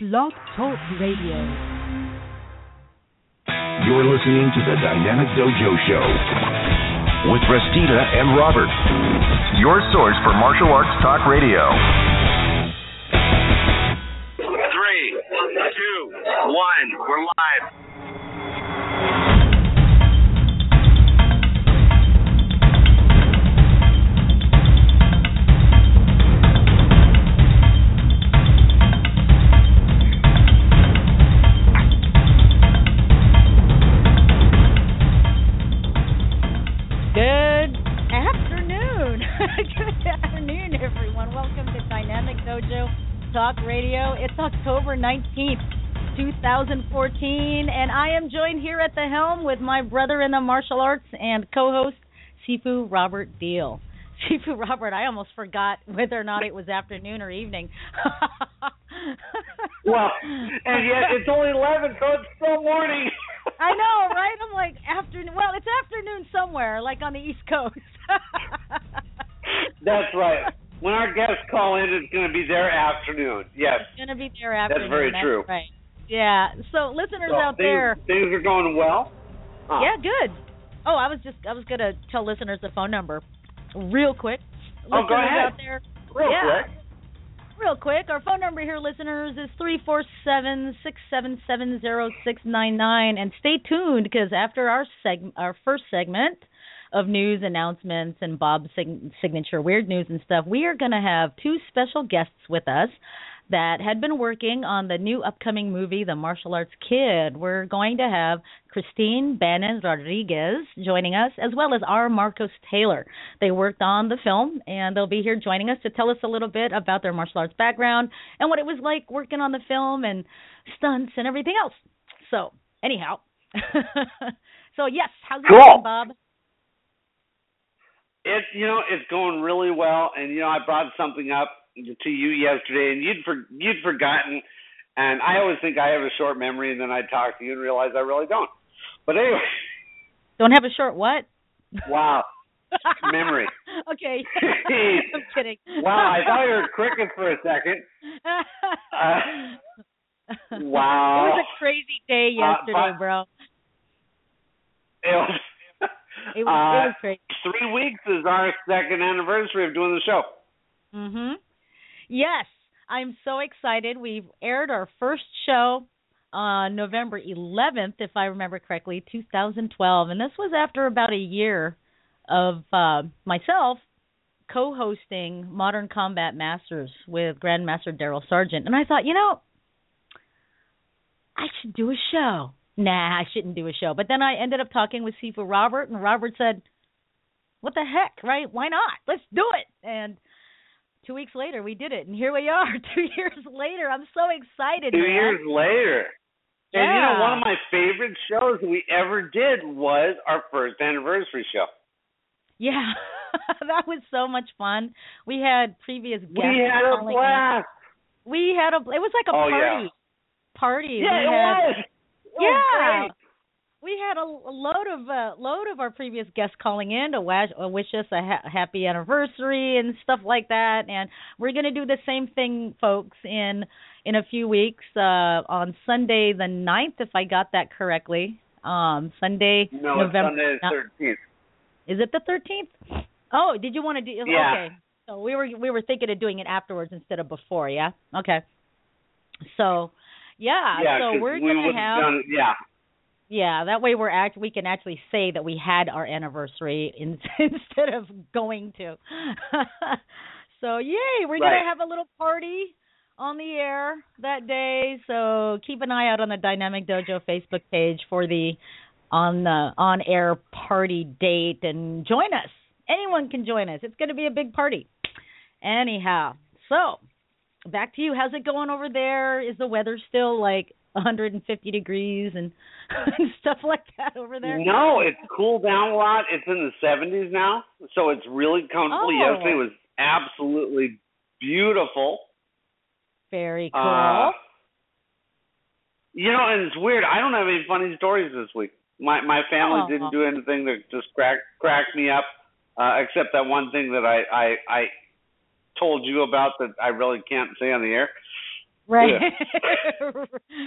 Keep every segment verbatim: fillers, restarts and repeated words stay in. Love Talk Radio. You're listening to the Dynamic Dojo Show with Restita and Robert, your source for martial arts talk radio. Three, two, one, we're live. Talk Radio. It's October nineteenth, twenty fourteen, and I am joined here at the helm with my brother in the martial arts and co-host, Sifu Robert Deal. Sifu Robert, I almost forgot whether or not it was afternoon or evening. Well, and yet it's only eleven, so it's still morning. I know, right? I'm like, afternoon. Well, it's afternoon somewhere, like on the East Coast. That's right. When our guests call in, it's going to be their afternoon. Yes. It's going to be their afternoon. That's very That's true. Right. Yeah. So, listeners so, out things, there. Things are going well? Huh. Yeah, good. Oh, I was just I was going to tell listeners the phone number real quick. Listeners oh, go ahead. Out there, real yeah, quick. Real quick. Our phone number here, listeners, is three four seven, six seven seven, zero six nine nine. And stay tuned, because after our seg- our first segment of news announcements and Bob's sig- signature weird news and stuff, we are going to have two special guests with us that had been working on the new upcoming movie, The Martial Arts Kid. We're going to have Christine Bannon-Rodrigues joining us, as well as R. Marcos Taylor. They worked on the film, and they'll be here joining us to tell us a little bit about their martial arts background and what it was like working on the film and stunts and everything else. So, anyhow. So, yes, how's it going, Bob? It, you know, it's going really well, and, you know, I brought something up to you yesterday, and you'd for, you'd forgotten, and I always think I have a short memory, and then I talk to you and realize I really don't. But anyway. Don't have a short what? Wow. Memory. Okay. I'm kidding. Wow, I thought you were crickets for a second. Uh, wow. It was a crazy day yesterday, uh, but, bro. It was. It was, uh, it was crazy. Three weeks is our second anniversary of doing the show. Mm-hmm. Yes, I'm so excited. We've aired our first show on November eleventh, if I remember correctly, two thousand twelve. And this was after about a year of uh, myself co-hosting Modern Combat Masters with Grandmaster Darryl Sargent. And I thought, you know, I should do a show. Nah, I shouldn't do a show. But then I ended up talking with Sifu Robert, and Robert said, what the heck, right? Why not? Let's do it. And two weeks later, we did it. And here we are, two years later. I'm so excited. Two man. years later. Yeah. And, you know, one of my favorite shows we ever did was our first anniversary show. Yeah, that was so much fun. We had previous guests. We had a blast. We had a, it was like a oh, party. Yeah. Party. Yeah, we it had, was. Yeah, we had a load of uh, load of our previous guests calling in to wish, wish us a ha- happy anniversary and stuff like that. And we're going to do the same thing, folks, in in a few weeks uh, on Sunday the ninth, if I got that correctly. Um, Sunday, no, November. It's Sunday the thirteenth. Is it the thirteenth? Oh, did you want to do? Yeah. Okay. So we were we were thinking of doing it afterwards instead of before. Yeah. Okay. So. Yeah, yeah, so we're we going to have, done, yeah, yeah. That way we're act, we can actually say that we had our anniversary in, instead of going to. So yay, we're right. going to have a little party on the air that day. So keep an eye out on the Dynamic Dojo Facebook page for the on the on air party date and join us. Anyone can join us. It's going to be a big party. Anyhow, so. back to you. How's it going over there? Is the weather still like one hundred fifty degrees and, and stuff like that over there? No, it's cooled down a lot. It's in the seventies now, so it's really comfortable. Oh. Yesterday was absolutely beautiful. Very cool. Uh, you know, and it's weird. I don't have any funny stories this week. My my family oh. didn't do anything that just cracked cracked me up, uh, except that one thing that I, I I told you about that I really can't say on the air. Right. Yeah.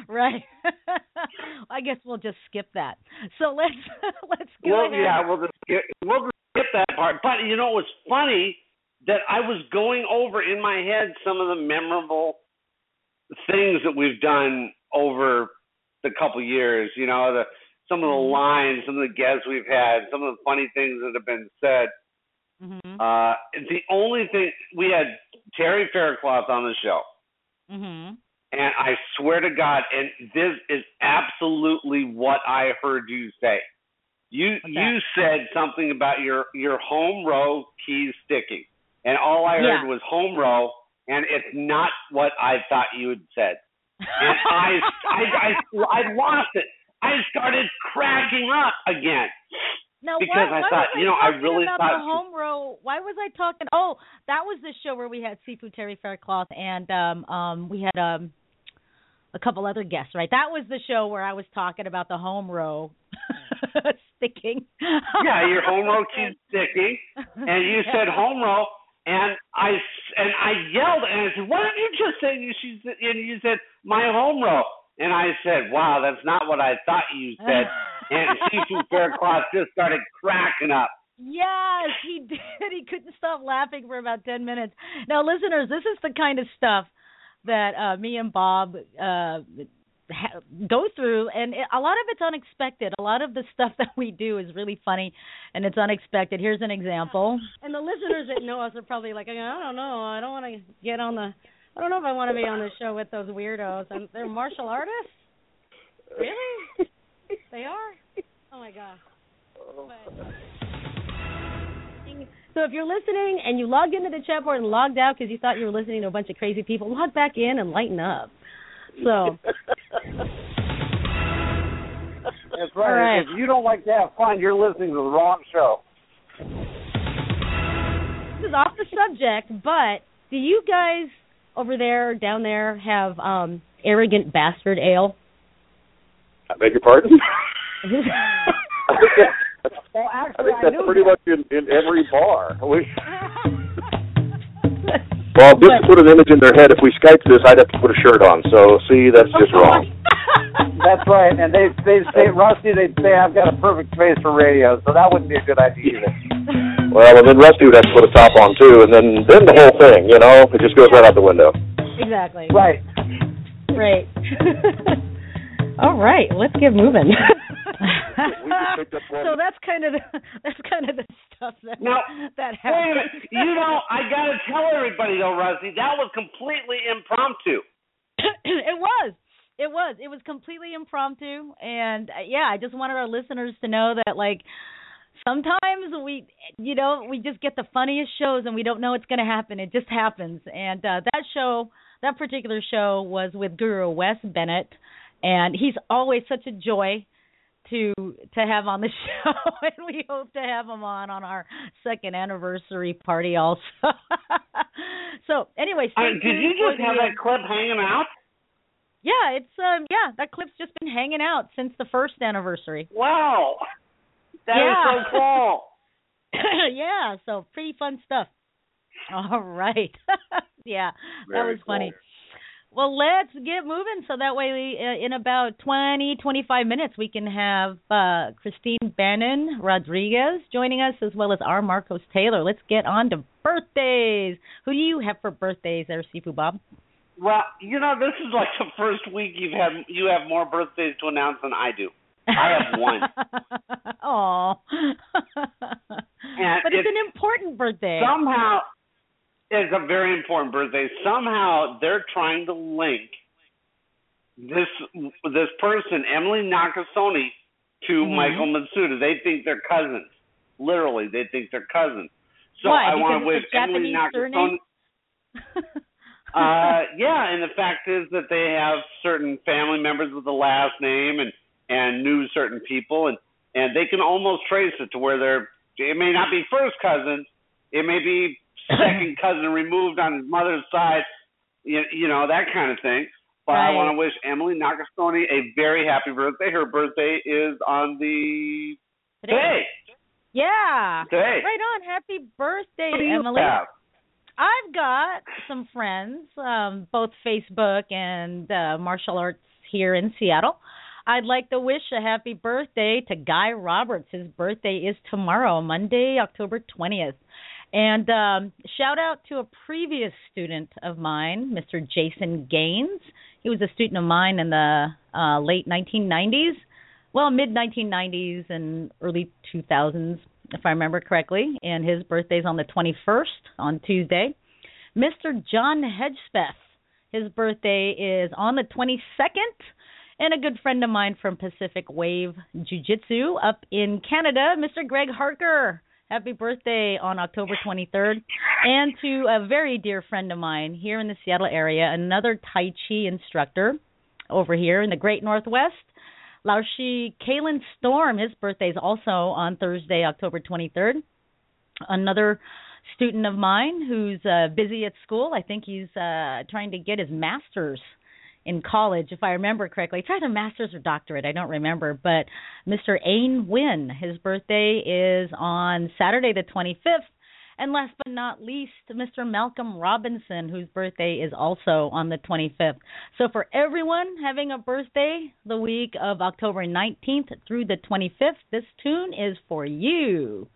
Right. I guess we'll just skip that. So let's let's go well, ahead. Yeah, we'll just skip, we'll just skip that part. But you know, it was funny that I was going over in my head some of the memorable things that we've done over the couple years. You know, the some of the lines, some of the guests we've had, some of the funny things that have been said. Mm-hmm. Uh, the only thing we had Terry Faircloth on the show. Mm-hmm. And I swear to God, and this is absolutely what I heard you say. You okay. you said something about your, your home row keys sticking. And all I heard yeah. was home row, and it's not what I thought you had said. And I, I, I, I lost it. I started cracking up again. Now, because why, I why thought, you know, I really about thought the home row. Why was I talking? Oh, that was the show where we had Sifu, Terry Faircloth, and um, um, we had um, a couple other guests, right? That was the show where I was talking about the home row sticking. Yeah, your home row keys sticking, and you said home row, and I and I yelled, and I said, "Why don't you just say?" You she said, and you said, "My home row," and I said, "Wow, that's not what I thought you said." And Sifu Faircloth just started cracking up. Yes, he did. He couldn't stop laughing for about ten minutes. Now, listeners, this is the kind of stuff that uh, me and Bob uh, ha- go through. And it, a lot of it's unexpected. A lot of the stuff that we do is really funny, and it's unexpected. Here's an example. And the listeners that know us are probably like, I don't know. I don't want to get on the – I don't know if I want to be on the show with those weirdos. And they're martial artists? Really? They are? Oh, my gosh. But... So if you're listening and you logged into the chat board and logged out because you thought you were listening to a bunch of crazy people, log back in and lighten up. So. That's right. All right. If you don't like to have fun, you're listening to the wrong show. This is off the subject, but do you guys over there, down there, have um, arrogant bastard ale? I beg your pardon? Well, actually, I think that's I pretty that. much in, in every bar. We... Well, this but... put an image in their head. If we Skype this, I'd have to put a shirt on. So, see, that's just wrong. That's right. And they they say, Rusty, they say, I've got a perfect face for radio. So that wouldn't be a good idea either. Well, and then Rusty would have to put a top on, too. And then, then the whole thing, you know, it just goes right out the window. Exactly. Right. Right. All right, let's get moving. So that's kind of the, that's kind of the stuff that now, that happened. You know, I gotta tell everybody though, Rosie, that was completely impromptu. It was, it was, it was completely impromptu, and uh, yeah, I just wanted our listeners to know that like sometimes we, you know, we just get the funniest shows and we don't know what's gonna happen. It just happens, and uh, that show, that particular show, was with Guru Wes Bennett. And he's always such a joy to to have on the show, and we hope to have him on on our second anniversary party also. So, anyway, uh, did you just have that clip hanging out? Yeah, it's um, yeah, that clip's just been hanging out since the first anniversary. Wow, that yeah. is so cool. Yeah, so pretty fun stuff. All right, yeah, Very that was cool. funny. Well, let's get moving so that way we, uh, in about twenty, twenty-five minutes, we can have uh, Christine Bannon-Rodrigues joining us as well as R. Marcos Taylor. Let's get on to birthdays. Who do you have for birthdays there, Sifu Bob? Well, you know, this is like the first week you've had, you have more birthdays to announce than I do. I have one. Aw. But it's, it's an important birthday. Somehow... It's a very important birthday. Somehow they're trying to link this this person, Emily Nakasone, to mm-hmm. Michael Matsuda. They think they're cousins. Literally, they think they're cousins. So Why? I want to wish Emily Nakasone. Uh, yeah, and the fact is that they have certain family members with the last name and, and knew certain people, and, and they can almost trace it to where they're – it may not be first cousins. It may be second cousin removed on his mother's side, you, you know, that kind of thing. But right. I want to wish Emily Nakasone a very happy birthday. Her birthday is on the – today. Yeah. Today. Right on. Happy birthday, Emily. Have? I've got some friends, um, both Facebook and uh, martial arts here in Seattle. I'd like to wish a happy birthday to Guy Roberts. His birthday is tomorrow, Monday, October twentieth. And um, shout out to a previous student of mine, Mister Jason Gaines. He was a student of mine in the uh, late nineteen nineties, well, mid nineteen nineties and early two thousands. If I remember correctly, and his birthday's on the twenty-first, on Tuesday. Mister John Hedgespeth, his birthday is on the twenty-second, and a good friend of mine from Pacific Wave Jiu-Jitsu up in Canada, Mister Greg Harker. Happy birthday on October twenty-third, and to a very dear friend of mine here in the Seattle area, another Tai Chi instructor over here in the Great Northwest, Laoshi Kalen Storm, his birthday is also on Thursday, October twenty-third. Another student of mine who's uh, busy at school. I think he's uh, trying to get his master's in college, if I remember correctly. It's either master's or doctorate. I don't remember. But Mister Ain Wynn, his birthday is on Saturday the twenty-fifth. And last but not least, Mister Malcolm Robinson, whose birthday is also on the twenty-fifth. So for everyone having a birthday the week of October nineteenth through the twenty-fifth, this tune is for you.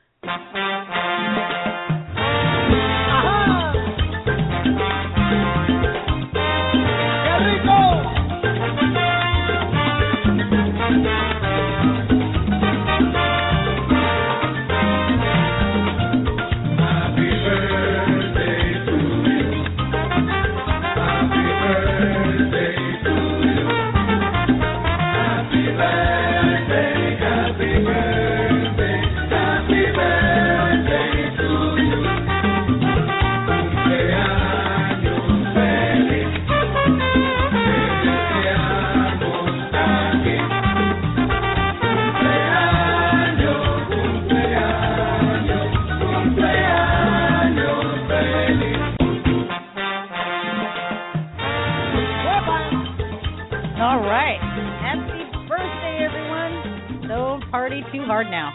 Too hard now.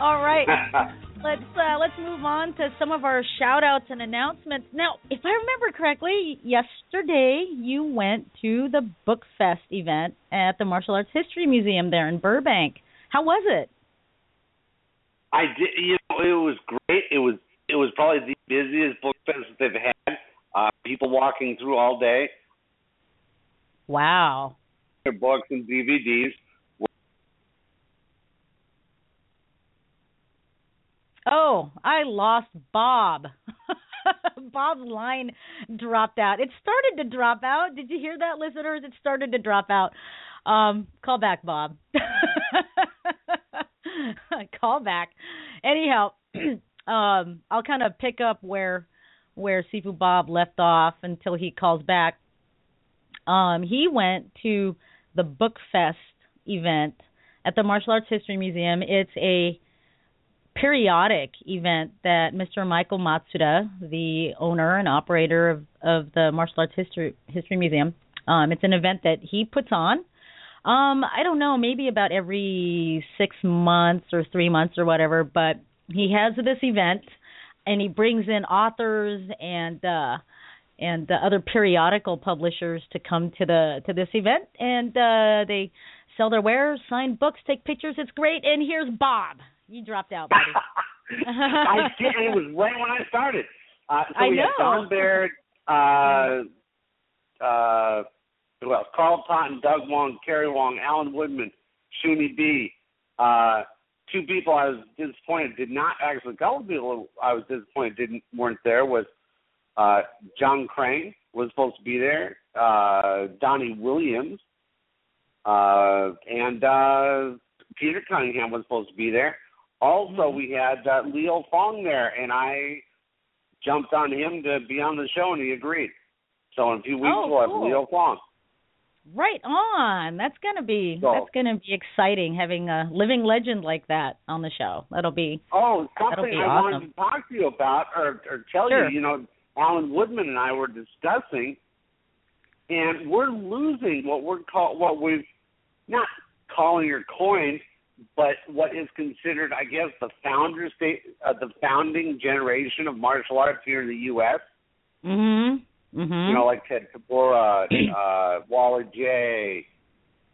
All right, let's uh, let's move on to some of our shout outs and announcements. Now, if I remember correctly, yesterday you went to the Book Fest event at the Martial Arts History Museum there in Burbank. How was it? I did. You know, it was great. It was it was probably the busiest Book Fest that they've had. Uh, people walking through all day. Wow. Their books and D V Ds. Oh, I lost Bob. Bob's line dropped out. It started to drop out. Did you hear that, listeners? It started to drop out. Um, call back, Bob. Call back. Anyhow, um, I'll kind of pick up where where Sifu Bob left off until he calls back. Um, he went to the Book Fest event at the Martial Arts History Museum. It's a periodic event that Mister Michael Matsuda, the owner and operator of, of the Martial Arts History History Museum, um, it's an event that he puts on. Um, I don't know, maybe about every six months or three months or whatever, but he has this event, and he brings in authors and uh, and uh, other periodical publishers to come to the to this event, and uh, they sell their wares, sign books, take pictures. It's great. And here's Bob. You dropped out, buddy. I did. It was right when I started. Uh, so I we know. Had Don Baird, uh, uh, well, Carl Totton, Doug Wong, Kerry Wong, Allen Woodman, Shuni B. Uh, two people I was disappointed did not actually. A couple people I was disappointed didn't weren't there. Was uh, John Crane was supposed to be there. Uh, Donnie Williams uh, and uh, Peter Cunningham was supposed to be there. Also, we had uh, Leo Fong there, and I jumped on him to be on the show, and he agreed. So in a few weeks, oh, we'll have cool. Leo Fong. Right on. That's going to be so, that's going to be exciting, having a living legend like that on the show. That'll be Oh, something be I awesome. wanted to talk to you about or, or tell sure. you, you know, Allen Woodman and I were discussing, and we're losing what we're call, what we've not calling your coin, but what is considered, I guess, the founder state, uh, the founding generation of martial arts here in the U S Mm-hmm. Mm-hmm. You know, like Ted Tabora, uh, Wally J,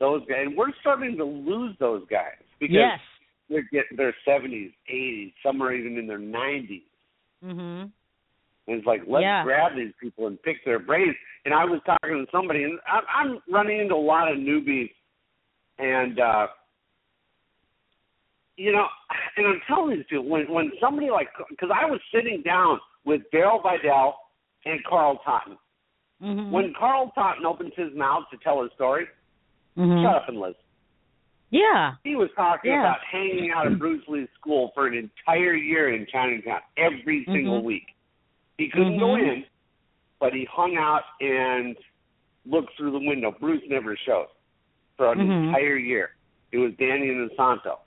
those guys. And we're starting to lose those guys because yes. they're getting their seventies, eighties, some are even in their nineties. Mm-hmm. And it's like, let's yeah. grab these people and pick their brains. And I was talking to somebody, and I'm running into a lot of newbies. And, uh, you know, and I'm telling these people, when, when somebody like, because I was sitting down with Daryl Vidal and Carl Totton. Mm-hmm. When Carl Totton opens his mouth to tell his story, mm-hmm. shut up and listen. Yeah. He was talking yeah. about hanging out at Bruce Lee's school for an entire year in Chinatown every mm-hmm. single week. He couldn't mm-hmm. go in, but he hung out and looked through the window. Bruce never showed for an mm-hmm. entire year. It was Danny and Santo.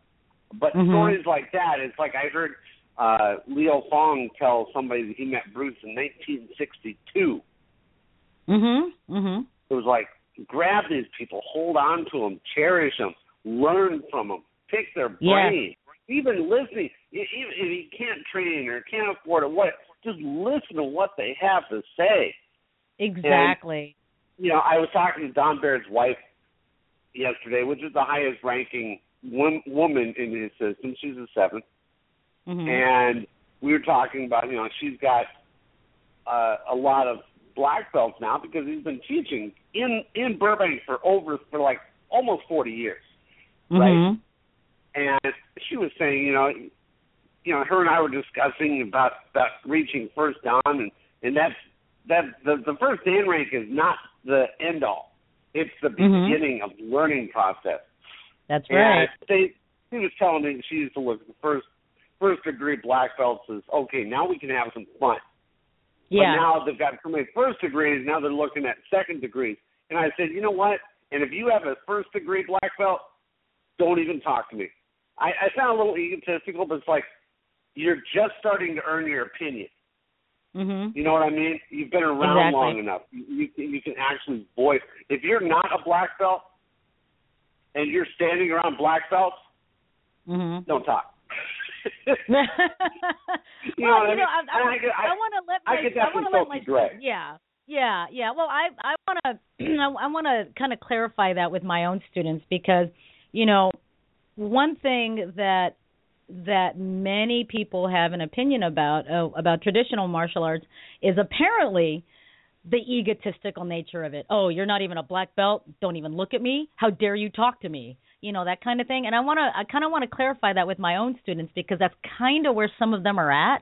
But mm-hmm. stories like that, it's like I heard Uh, Leo Fong tells somebody that he met Bruce in nineteen sixty-two. Mm-hmm, mm-hmm. It was like, grab these people, hold on to them, cherish them, learn from them, pick their brain. Yeah. Even listening, even if you can't train or can't afford it, what, just listen to what they have to say. Exactly. And, you know, I was talking to Don Baird's wife yesterday, which is the highest-ranking wom- woman in his system. She's a seventh. Mm-hmm. And we were talking about, you know, she's got uh, a lot of black belts now because he's been teaching in, in Burbank for over, for like almost forty years, mm-hmm. right? And she was saying, you know, you know, her and I were discussing about, about reaching first dan, and, and that's, that the, the first dan rank is not the end all. It's the mm-hmm. beginning of the learning process. That's right. They, she was telling me she used to look at the first, First degree black belts is okay. Now we can have some fun. Yeah. But now they've got so many first degrees. Now they're looking at second degrees. And I said, you know what? And if you have a first degree black belt, don't even talk to me. I, I sound a little egotistical, but it's like you're just starting to earn your opinion. Mm-hmm. You know what I mean? You've been around exactly. long enough. You, you, you can actually voice. If you're not a black belt and you're standing around black belts, mm-hmm. don't talk. you well, know, you know, I, I, I, I want to let my, I, I want to let my, gray. yeah, yeah, yeah. Well, I, I want to, I want to kind of clarify that with my own students because, you know, one thing that that many people have an opinion about uh, about traditional martial arts is apparently the egotistical nature of it. Oh, you're not even a black belt. Don't even look at me. How dare you talk to me? You know, that kind of thing. And I want to, I kind of want to clarify that with my own students because that's kind of where some of them are at,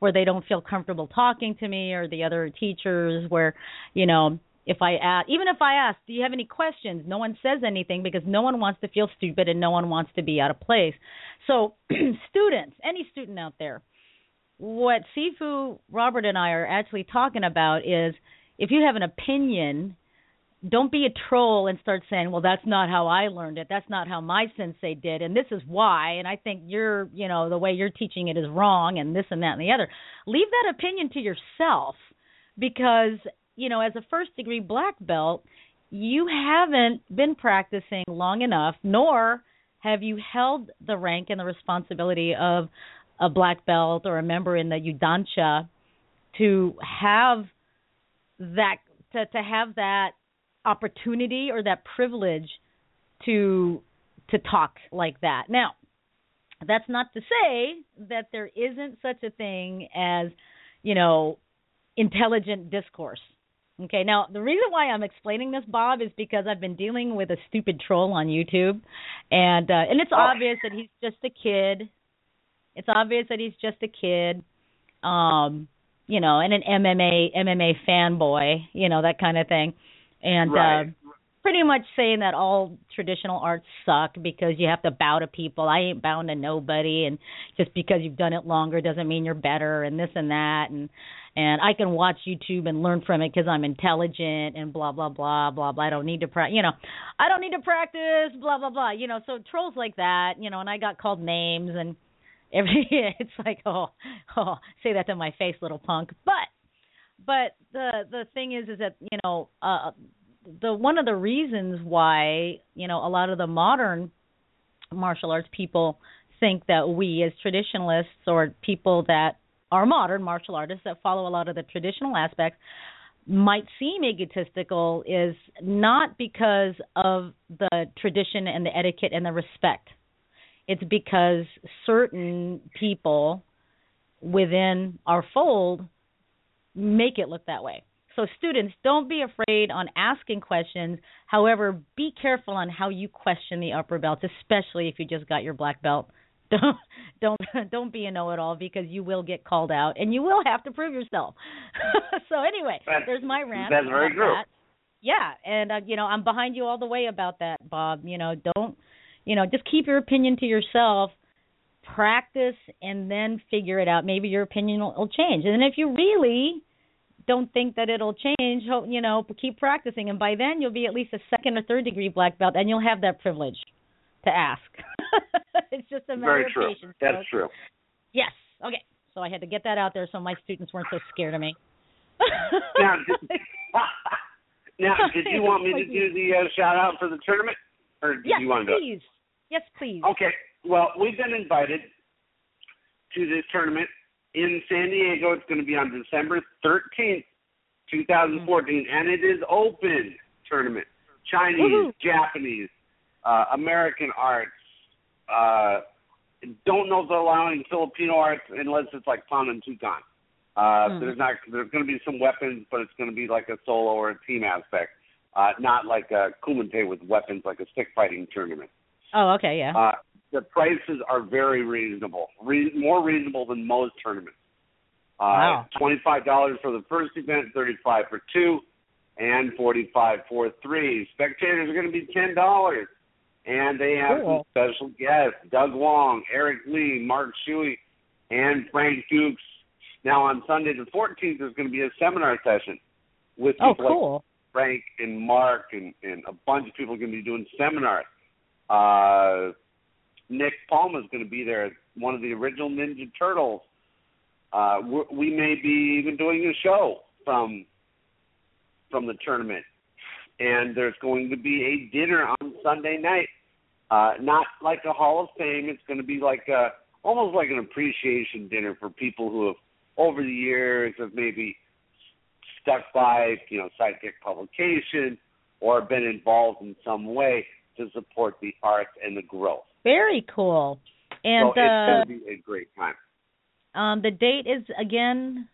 where they don't feel comfortable talking to me or the other teachers where, you know, if I ask, even if I ask, do you have any questions? No one says anything because no one wants to feel stupid and no one wants to be out of place. So students, any student out there, what Sifu, Robert, and I are actually talking about is if you have an opinion, don't be a troll and start saying, well, that's not how I learned it. That's not how my sensei did. And this is why. And I think you're, you know, the way you're teaching it is wrong and this and that and the other. Leave that opinion to yourself because, you know, as a first degree black belt, you haven't been practicing long enough, nor have you held the rank and the responsibility of a black belt or a member in the Udansha to have that, to, to have that, opportunity or that privilege to to talk like that. Now, that's not to say that there isn't such a thing as, you know, intelligent discourse. Okay, now the reason why I'm explaining this, Bob, is because I've been dealing with a stupid troll on YouTube, and uh, and it's oh. obvious that he's just a kid. It's obvious that he's just a kid. Um, you know, and an M M A M M A fanboy, you know, that kind of thing. And right. uh, pretty much saying that all traditional arts suck because you have to bow to people. I ain't bowing to nobody. And just because you've done it longer doesn't mean you're better and this and that. And, and I can watch YouTube and learn from it because I'm intelligent and blah, blah, blah, blah, blah. I don't need to practice, you know, I don't need to practice, blah, blah, blah, you know, so trolls like that, you know, and I got called names and every, it's like, oh, oh, say that to my face, little punk. But, but the, the thing is, is that, you know, uh, the, one of the reasons why, you know, a lot of the modern martial arts people think that we as traditionalists or people that are modern martial artists that follow a lot of the traditional aspects might seem egotistical is not because of the tradition and the etiquette and the respect. It's because certain people within our fold make it look that way. So students, don't be afraid on asking questions. However, be careful on how you question the upper belts, especially if you just got your black belt. Don't don't don't be a know-it-all because you will get called out and you will have to prove yourself. So anyway, that's, there's my rant. That's very true. That. Yeah, and uh, you know I'm behind you all the way about that, Bob. You know, don't you know just keep your opinion to yourself. Practice and then figure it out. Maybe your opinion will, will change. And if you really don't think that it'll change, you know, keep practicing. And by then you'll be at least a second or third degree black belt and you'll have that privilege to ask. It's just a matter of patience. Very true. That's true. Yes. Okay. So I had to get that out there so my students weren't so scared of me. now, did, now, did you want me to do the uh, shout out for the tournament? Or did yes, you want to please. Do it? Yes, please. Okay. Well, we've been invited to this tournament in San Diego. It's going to be on December thirteenth, twenty fourteen, mm-hmm. and it is open tournament. Chinese, Woo-hoo. Japanese, uh, American arts. Uh, don't know if they're allowing Filipino arts unless it's like pound and tukan. Uh, mm-hmm. There's not. There's going to be some weapons, but it's going to be like a solo or a team aspect, uh, not like a kumite with weapons, like a stick fighting tournament. Oh, okay, yeah. Uh, the prices are very reasonable, Re- more reasonable than most tournaments. Uh, wow. twenty-five dollars for the first event, thirty-five dollars for two, and forty-five dollars for three. Spectators are going to be ten dollars. And they have cool. some special guests, Doug Wong, Eric Lee, Mark Shuey, and Frank Dukes. Now, on Sunday the fourteenth, there's going to be a seminar session with people oh, cool. like Frank and Mark and, and a bunch of people are going to be doing seminars. Uh, Nick Palma is going to be there, one of the original Ninja Turtles. Uh, we may be even doing a show from from the tournament. And there's going to be a dinner on Sunday night. Uh, not like a Hall of Fame. It's going to be like a, almost like an appreciation dinner for people who have, over the years, have maybe stuck by, you know, Sidekick Publication or been involved in some way to support the arts and the growth. Very cool. And so it's uh, going to be a great time. Um, the date is, again?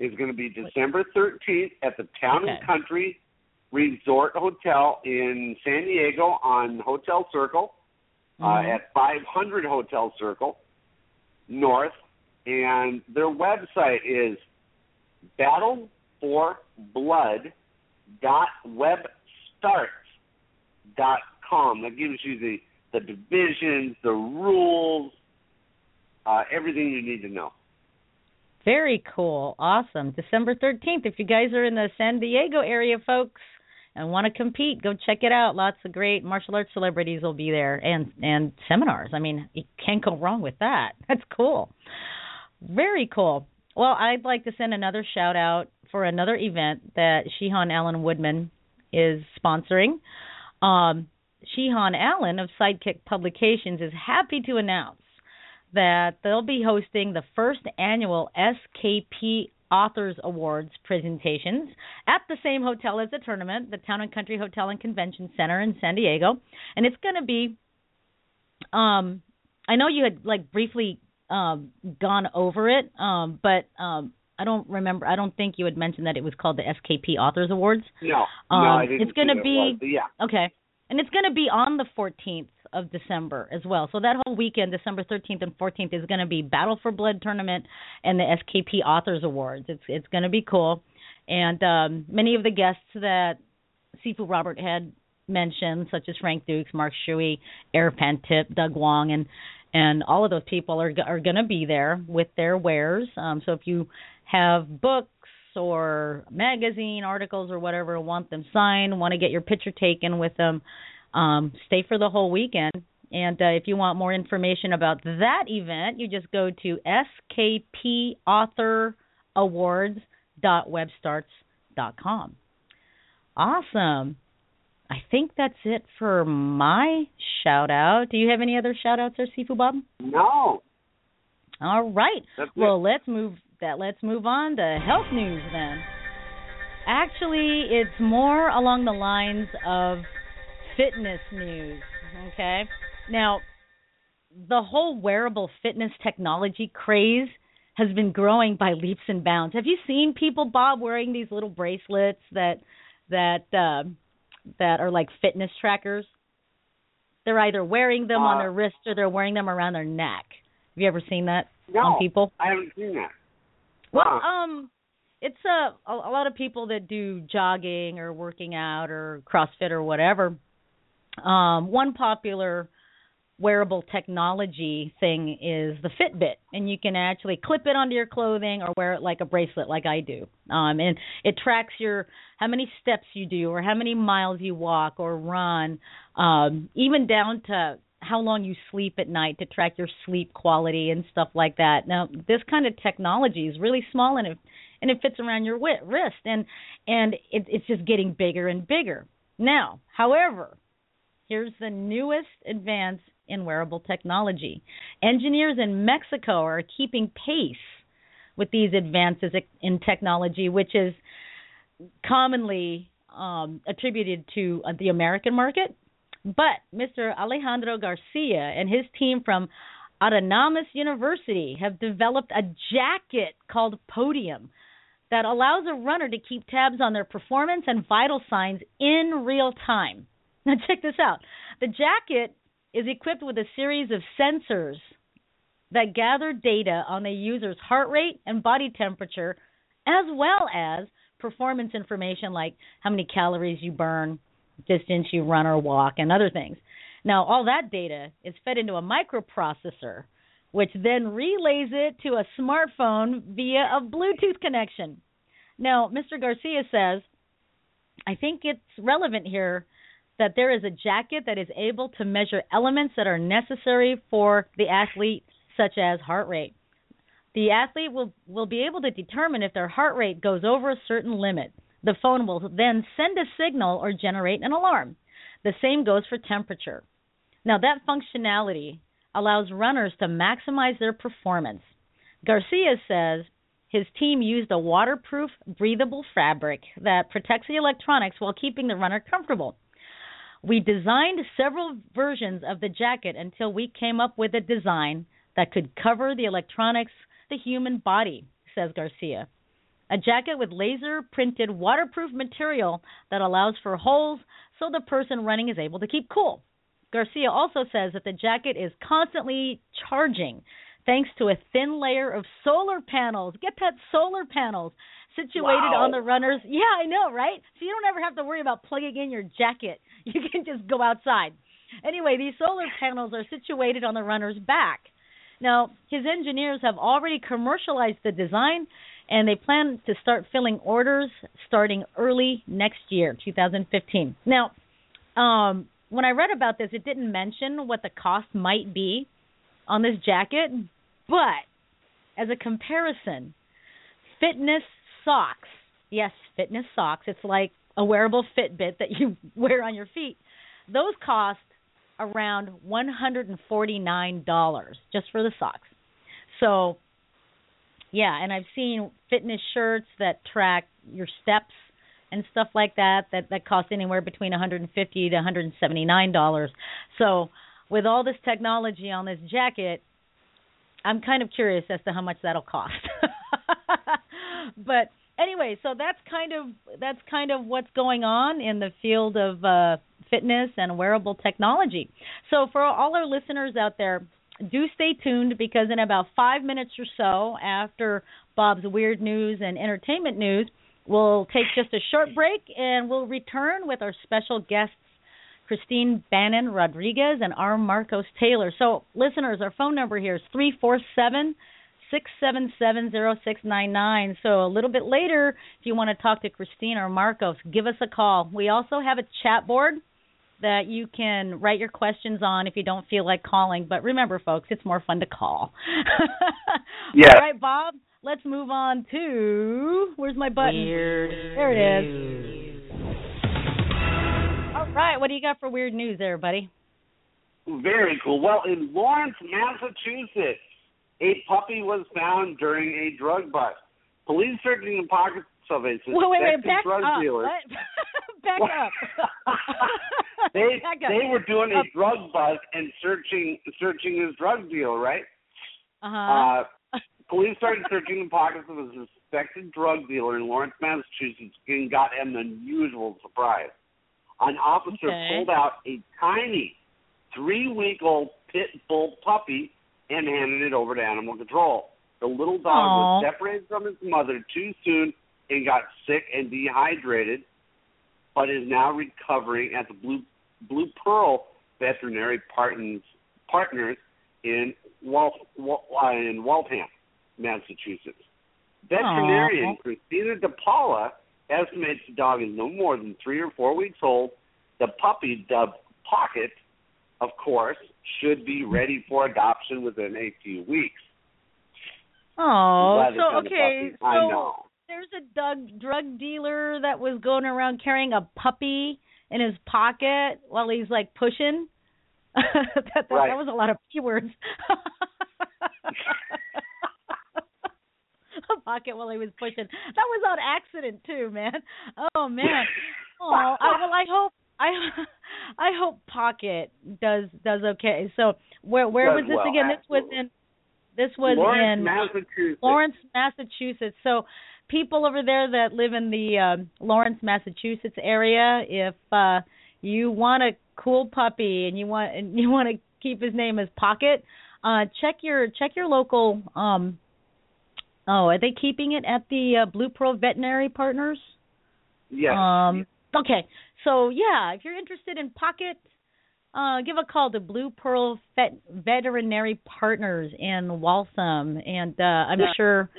It's going to be December thirteenth at the Town okay. and Country Resort Hotel in San Diego on Hotel Circle mm-hmm. uh, at five hundred Hotel Circle North. And their website is battle for blood dot webstarts dot com. That gives you the the divisions, the rules, uh, everything you need to know. Very cool. Awesome. December thirteenth. If you guys are in the San Diego area, folks, and want to compete, go check it out. Lots of great martial arts celebrities will be there and, and seminars. I mean, you can't go wrong with that. That's cool. Very cool. Well, I'd like to send another shout out for another event that Shehan Allen Woodman is sponsoring. Um Shehan Allen of Sidekick Publications is happy to announce that they'll be hosting the first annual S K P Authors Awards presentations at the same hotel as the tournament, the Town and Country Hotel and Convention Center in San Diego. And it's going to be, um, I know you had like briefly um, gone over it, um, but um, I don't remember, I don't think you had mentioned that it was called the S K P Authors Awards. No, um, no, I didn't it's going to be, was, yeah. Okay. And it's going to be on the fourteenth of December as well. So that whole weekend, December thirteenth and fourteenth, is going to be Battle for Blood Tournament and the S K P Authors Awards. It's it's going to be cool. And um, many of the guests that Sifu Robert had mentioned, such as Frank Dukes, Mark Shuey, Air Pantip, Doug Wong, and And all of those people are are going to be there with their wares. Um, so if you have books or magazine articles or whatever, want them signed, want to get your picture taken with them, um, stay for the whole weekend. And uh, if you want more information about that event, you just go to S K P author awards dot webstarts dot com. Awesome. I think that's it for my shout-out. Do you have any other shout-outs there, Sifu Bob? No. All right. That's well, it. let's move that. Let's move on to health news then. Actually, it's more along the lines of fitness news, okay? Now, the whole wearable fitness technology craze has been growing by leaps and bounds. Have you seen people, Bob, wearing these little bracelets that that uh, that are like fitness trackers? They're either wearing them uh, on their wrist or they're wearing them around their neck. Have you ever seen that no, on people? I haven't seen that. Well, uh. um, it's a, a a lot of people that do jogging or working out or CrossFit or whatever. Um, one popular wearable technology thing is the Fitbit, and you can actually clip it onto your clothing or wear it like a bracelet like I do. Um, and it tracks your how many steps you do or how many miles you walk or run, um, even down to how long you sleep at night to track your sleep quality and stuff like that. Now, this kind of technology is really small, and it, and it fits around your wrist, and, and it, it's just getting bigger and bigger. Now, however, here's the newest advance in wearable technology. Engineers in Mexico are keeping pace with these advances in technology, which is commonly um, attributed to the American market. But Mister Alejandro Garcia and his team from Autonomous University have developed a jacket called Podium that allows a runner to keep tabs on their performance and vital signs in real time. Now, check this out. The jacket is equipped with a series of sensors that gather data on the user's heart rate and body temperature, as well as performance information like how many calories you burn, distance you run or walk, and other things. Now, all that data is fed into a microprocessor, which then relays it to a smartphone via a Bluetooth connection. Now, Mister Garcia says, I think it's relevant here that there is a jacket that is able to measure elements that are necessary for the athlete, such as heart rate. The athlete will, will be able to determine if their heart rate goes over a certain limit. The phone will then send a signal or generate an alarm. The same goes for temperature. Now, that functionality allows runners to maximize their performance. Garcia says his team used a waterproof, breathable fabric that protects the electronics while keeping the runner comfortable. We designed several versions of the jacket until we came up with a design that could cover the electronics, the human body, says Garcia. A jacket with laser-printed waterproof material that allows for holes so the person running is able to keep cool. Garcia also says that the jacket is constantly charging thanks to a thin layer of solar panels. Get that, solar panels situated wow. on the runners. Yeah, I know, right? So you don't ever have to worry about plugging in your jacket. You can just go outside. Anyway, these solar panels are situated on the runner's back. Now, his engineers have already commercialized the design, and they plan to start filling orders starting early next year, two thousand fifteen. Now, um, when I read about this, it didn't mention what the cost might be on this jacket, but as a comparison, fitness socks, yes, fitness socks, it's like a wearable Fitbit that you wear on your feet, those cost around one hundred forty-nine dollars just for the socks. So, yeah, and I've seen fitness shirts that track your steps and stuff like that that, that cost anywhere between one hundred fifty dollars to one hundred seventy-nine dollars. So with all this technology on this jacket, I'm kind of curious as to how much that'll cost. But anyway, so that's kind of that's kind of what's going on in the field of uh, fitness and wearable technology. So for all our listeners out there, do stay tuned, because in about five minutes or so after Bob's weird news and entertainment news, we'll take just a short break and we'll return with our special guests, Christine Bannon-Rodrigues, and R. Marcos Taylor. So, listeners, our phone number here is three four seven, six seven seven, zero six nine nine. So a little bit later, if you want to talk to Christine or Marcos, give us a call. We also have a chat board that you can write your questions on if you don't feel like calling. But remember, folks, it's more fun to call. Yeah. All right, Bob, let's move on to... Where's my button? Weird there it is. News. All right, what do you got for weird news there, buddy? Very cool. Well, in Lawrence, Massachusetts, a puppy was found during a drug bust. Police searching the pockets of a suspected wait, wait, wait, drug up. dealer. back up. they back up. They were doing a drug bust and searching searching his drug deal, right? Uh-huh. Uh, police started searching the pockets of a suspected drug dealer in Lawrence, Massachusetts, and got an unusual surprise. An officer okay. pulled out a tiny three-week-old pit bull puppy and handed it over to animal control. The little dog Aww. was separated from its mother too soon and got sick and dehydrated, but is now recovering at the Blue Blue Pearl Veterinary Partners, partners in, Wal, Wal, uh, in Waltham, Massachusetts. Veterinarian Aww. Christina DePaula estimates the dog is no more than three or four weeks old. The puppy, dubbed Pocket, of course, should be ready for adoption within a few weeks. Oh, so, okay, so there's a drug, drug dealer that was going around carrying a puppy in his pocket while he's, like, pushing. that, that, right. that was a lot of P words. A pocket while he was pushing. That was on accident, too, man. Oh, man. Oh, I, well, I hope. I I hope Pocket does does okay. So where where does was this well, again? Absolutely. This was in this was Lawrence, in Massachusetts. Lawrence, Massachusetts. So people over there that live in the um, Lawrence, Massachusetts area, if uh, you want a cool puppy and you want and you want to keep his name as Pocket, uh, check your check your local. Um, oh, are they keeping it at the uh, Blue Pearl Veterinary Partners? Yes. Um, okay. So, yeah, if you're interested in Pocket, uh, give a call to Blue Pearl Fet- Veterinary Partners in Waltham, and uh, I'm yeah. sure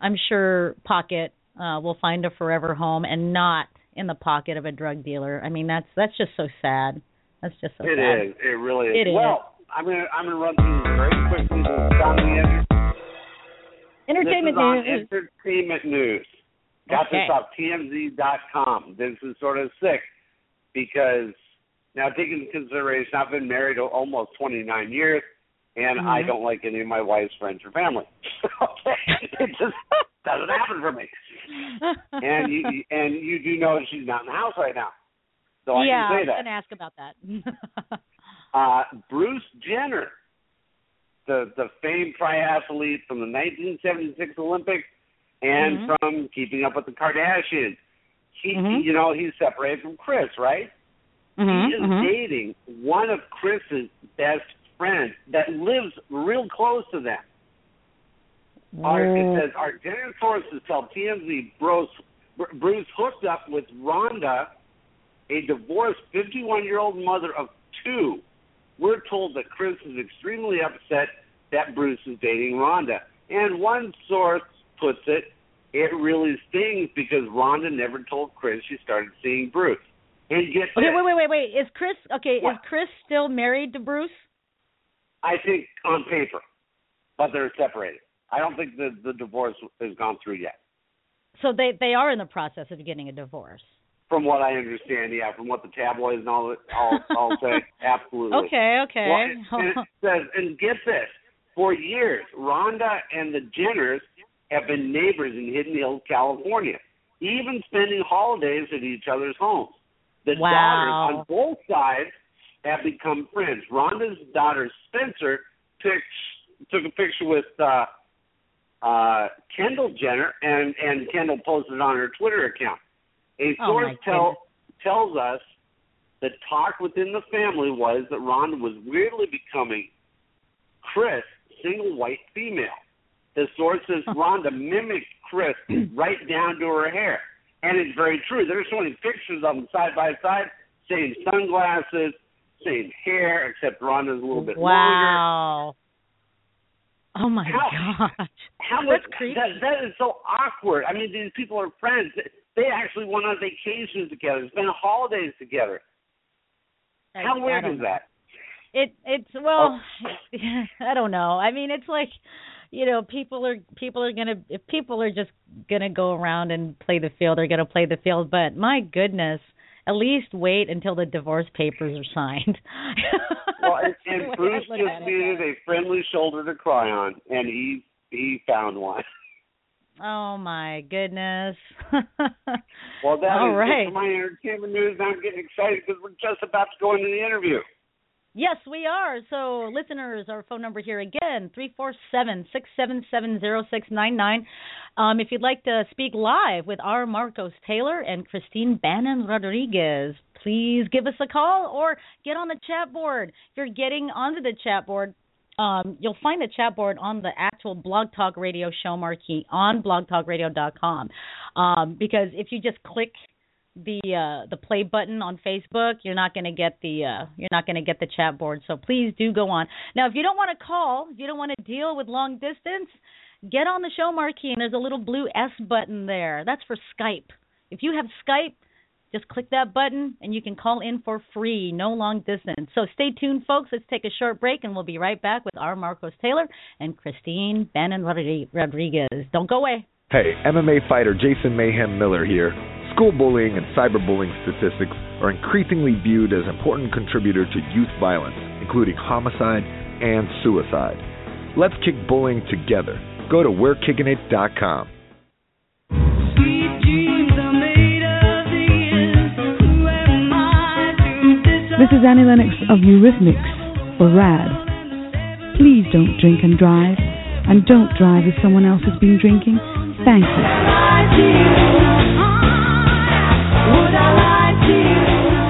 I'm sure Pocket uh, will find a forever home and not in the pocket of a drug dealer. I mean, that's that's just so sad. That's just so it sad. It is. It really is. It is. Well, I'm gonna I'm gonna run through very quickly to stop the inter- entertainment news. Entertainment news. Got okay. this off T M Z dot com. This is sort of sick. Because now, taking into consideration, I've been married almost twenty-nine years, and mm-hmm. I don't like any of my wife's friends or family. It just doesn't happen for me. And you, and you do know she's not in the house right now, so I yeah, can say that. Yeah, I was going to ask about that. uh, Bruce Jenner, the the famed triathlete from the nineteen seventy-six Olympics and mm-hmm. from Keeping Up with the Kardashians. He, mm-hmm. you know, he's separated from Chris, right? Mm-hmm. He is mm-hmm. dating one of Chris's best friends that lives real close to them. Mm. Our, it says, our general sources tell T M Z Bruce, Bruce hooked up with Rhonda, a divorced fifty-one-year-old mother of two. We're told that Chris is extremely upset that Bruce is dating Rhonda. And one source puts it, it really stings because Rhonda never told Chris she started seeing Bruce. And get okay, wait, wait, wait, wait. Is Chris okay? What? Is Chris still married to Bruce? I think on paper, but they're separated. I don't think the the divorce has gone through yet. So they, they are in the process of getting a divorce. From what I understand, yeah. From what the tabloids and all all, all say, absolutely. Okay, okay. Well, and, and it says, and get this: for years, Rhonda and the Jenners have been neighbors in Hidden Hills, California, even spending holidays at each other's homes. The wow. daughters on both sides have become friends. Rhonda's daughter, Spencer, picked, took a picture with uh, uh, Kendall Jenner, and, and Kendall posted on her Twitter account. A source oh tell, tells us the talk within the family was that Rhonda was weirdly becoming Chris, single white female. The source says Rhonda mimicked Chris right down to her hair. And it's very true. There's so many pictures of them side by side. same sunglasses, same hair, except Rhonda's a little bit wow. longer. Wow. Oh, my how, God. How That's much, creepy. That, that is so awkward. I mean, these people are friends. They actually went on vacations together, spent holidays together. I, how weird is know. that? It It's, well, oh. I don't know. I mean, it's like, you know, people are people are going to, if people are just going to go around and play the field, they're going to play the field. But my goodness, at least wait until the divorce papers are signed. Well, and, and Bruce just needed a friendly shoulder to cry on, and he he found one. Oh, my goodness. Well, that All is right. it for my entertainment news. I'm getting excited because we're just about to go into the interview. Yes, we are. So, listeners, our phone number here again, three four seven, six seven seven, zero six nine nine. Um, if you'd like to speak live with R. Marcos Taylor and Christine Bannon-Rodrigues, please give us a call or get on the chat board. If you're getting onto the chat board, um, you'll find the chat board on the actual Blog Talk Radio show marquee on blog talk radio dot com. Um, because if you just click the uh, the play button on Facebook, you're not going to get the uh, you're not going to get the chat board. So please do go on. Now, if you don't want to call, if you don't want to deal with long distance, get on the show marquee, and there's a little blue S button there. That's for Skype. If you have Skype, just click that button, and you can call in for free, no long distance. So stay tuned, folks. Let's take a short break, and we'll be right back with R. Marcos Taylor and Christine Bannon-Rodrigues. Don't go away. Hey, M M A fighter Jason Mayhem Miller here. School bullying and cyberbullying statistics are increasingly viewed as important contributor to youth violence, including homicide and suicide. Let's kick bullying together. Go to we're kicking it dot com. This is Annie Lennox of Eurythmics for RAD. Please don't drink and drive, and don't drive if someone else has been drinking. Thank you.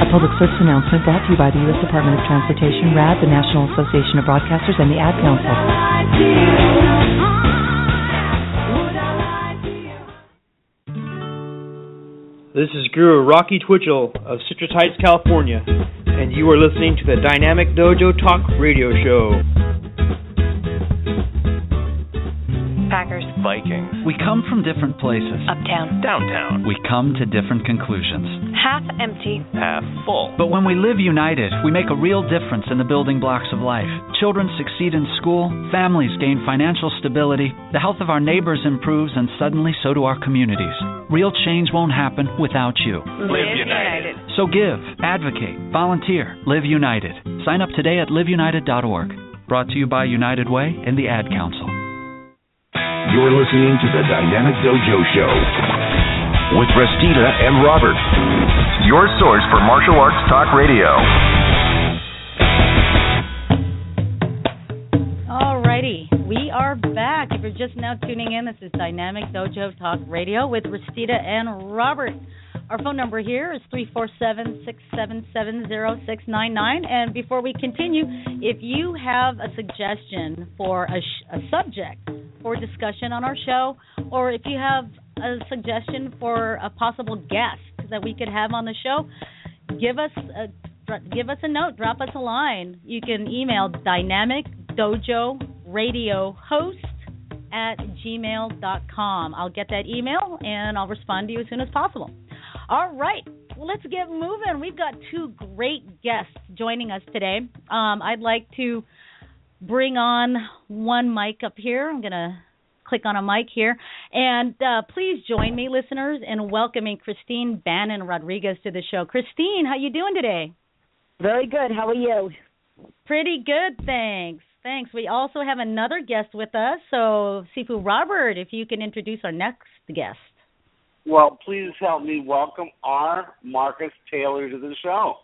A public service announcement brought to you by the U S Department of Transportation, RAD, the National Association of Broadcasters, and the Ad Council. This is Guru Rocky Twichell of Citrus Heights, California, and you are listening to the Dynamic Dojo Talk Radio Show. Packers. Vikings. We come from different places. Uptown. Downtown. We come to different conclusions. Half empty. Half full. But when we live united, we make a real difference in the building blocks of life. Children succeed in school, families gain financial stability, the health of our neighbors improves, and suddenly so do our communities. Real change won't happen without you. Live, live united. united. So give, advocate, volunteer, live united. Sign up today at live united dot org. Brought to you by United Way and the Ad Council. You're listening to the Dynamic Dojo Show with Restita and Robert, your source for martial arts talk radio. Alrighty, we are back. If you're just now tuning in, this is Dynamic Dojo Talk Radio with Restita and Robert. Our phone number here is three four seven, six seven seven, zero six nine nine. And before we continue, if you have a suggestion for a, sh- a subject for discussion on our show, or if you have a suggestion for a possible guest that we could have on the show, give us a, give us a note, drop us a line. You can email dynamic dojo radio host at gmail dot com. I'll get that email, and I'll respond to you as soon as possible. All right, well, let's get moving. We've got two great guests joining us today. Um, I'd like to bring on one mic up here. I'm going to click on a mic here. And uh, please join me, listeners, in welcoming Christine Bannon-Rodrigues to the show. Christine, how you doing today? Very good. How are you? Pretty good, thanks. Thanks. We also have another guest with us. So, Sifu Robert, if you can introduce our next guest. Well, please help me welcome R. Marcos Taylor to the show.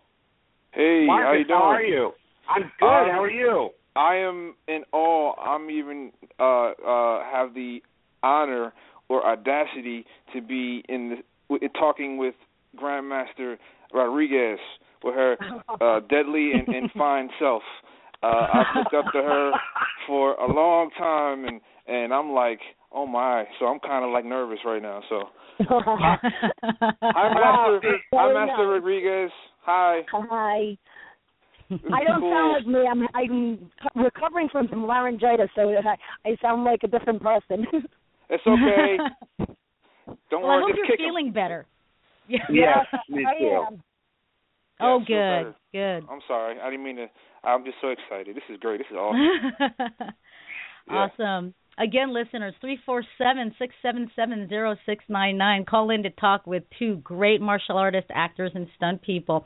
Hey, Marcus, how you doing? How are you? I'm good. Um, how are you? I am in awe. I'm even uh, uh, have the honor or audacity to be in the, talking with Grandmaster Rodrigues with her uh, deadly and, and fine self. Uh, I've looked up to her for a long time, and, and I'm like, oh my! So I'm kind of like nervous right now. So. Hi, Master, hi, Master Rodrigues. Hi. Hi. I don't cool. sound like me. I'm, I'm recovering from some laryngitis, so I, I sound like a different person. It's okay. Don't well, worry. I hope you're feeling them. better. Yeah. Yes, me too. I am. Yeah, oh, good, good. I'm sorry. I didn't mean to. I'm just so excited. This is great. This is awesome. Yeah. Awesome. Again, listeners, three four seven, six seven seven, zero six nine nine. Call in to talk with two great martial artists, actors, and stunt people.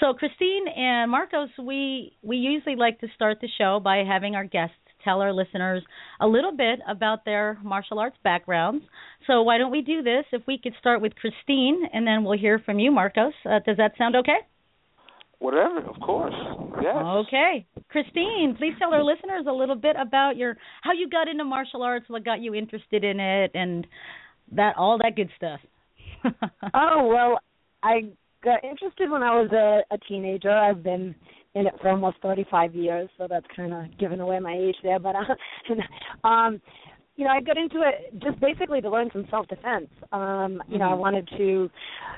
So, Christine and Marcos, we, we usually like to start the show by having our guests tell our listeners a little bit about their martial arts backgrounds. So why don't we do this? If we could start with Christine, and then we'll hear from you, Marcos. Uh, does that sound okay? Whatever, of course. Yes. Okay. Christine, please tell our listeners a little bit about your how you got into martial arts, what got you interested in it, and that all that good stuff. Oh, well, I got interested when I was a, a teenager. I've been in it for almost thirty-five years, so that's kind of giving away my age there. But, uh, um, you know, I got into it just basically to learn some self-defense. Um, you know, I wanted to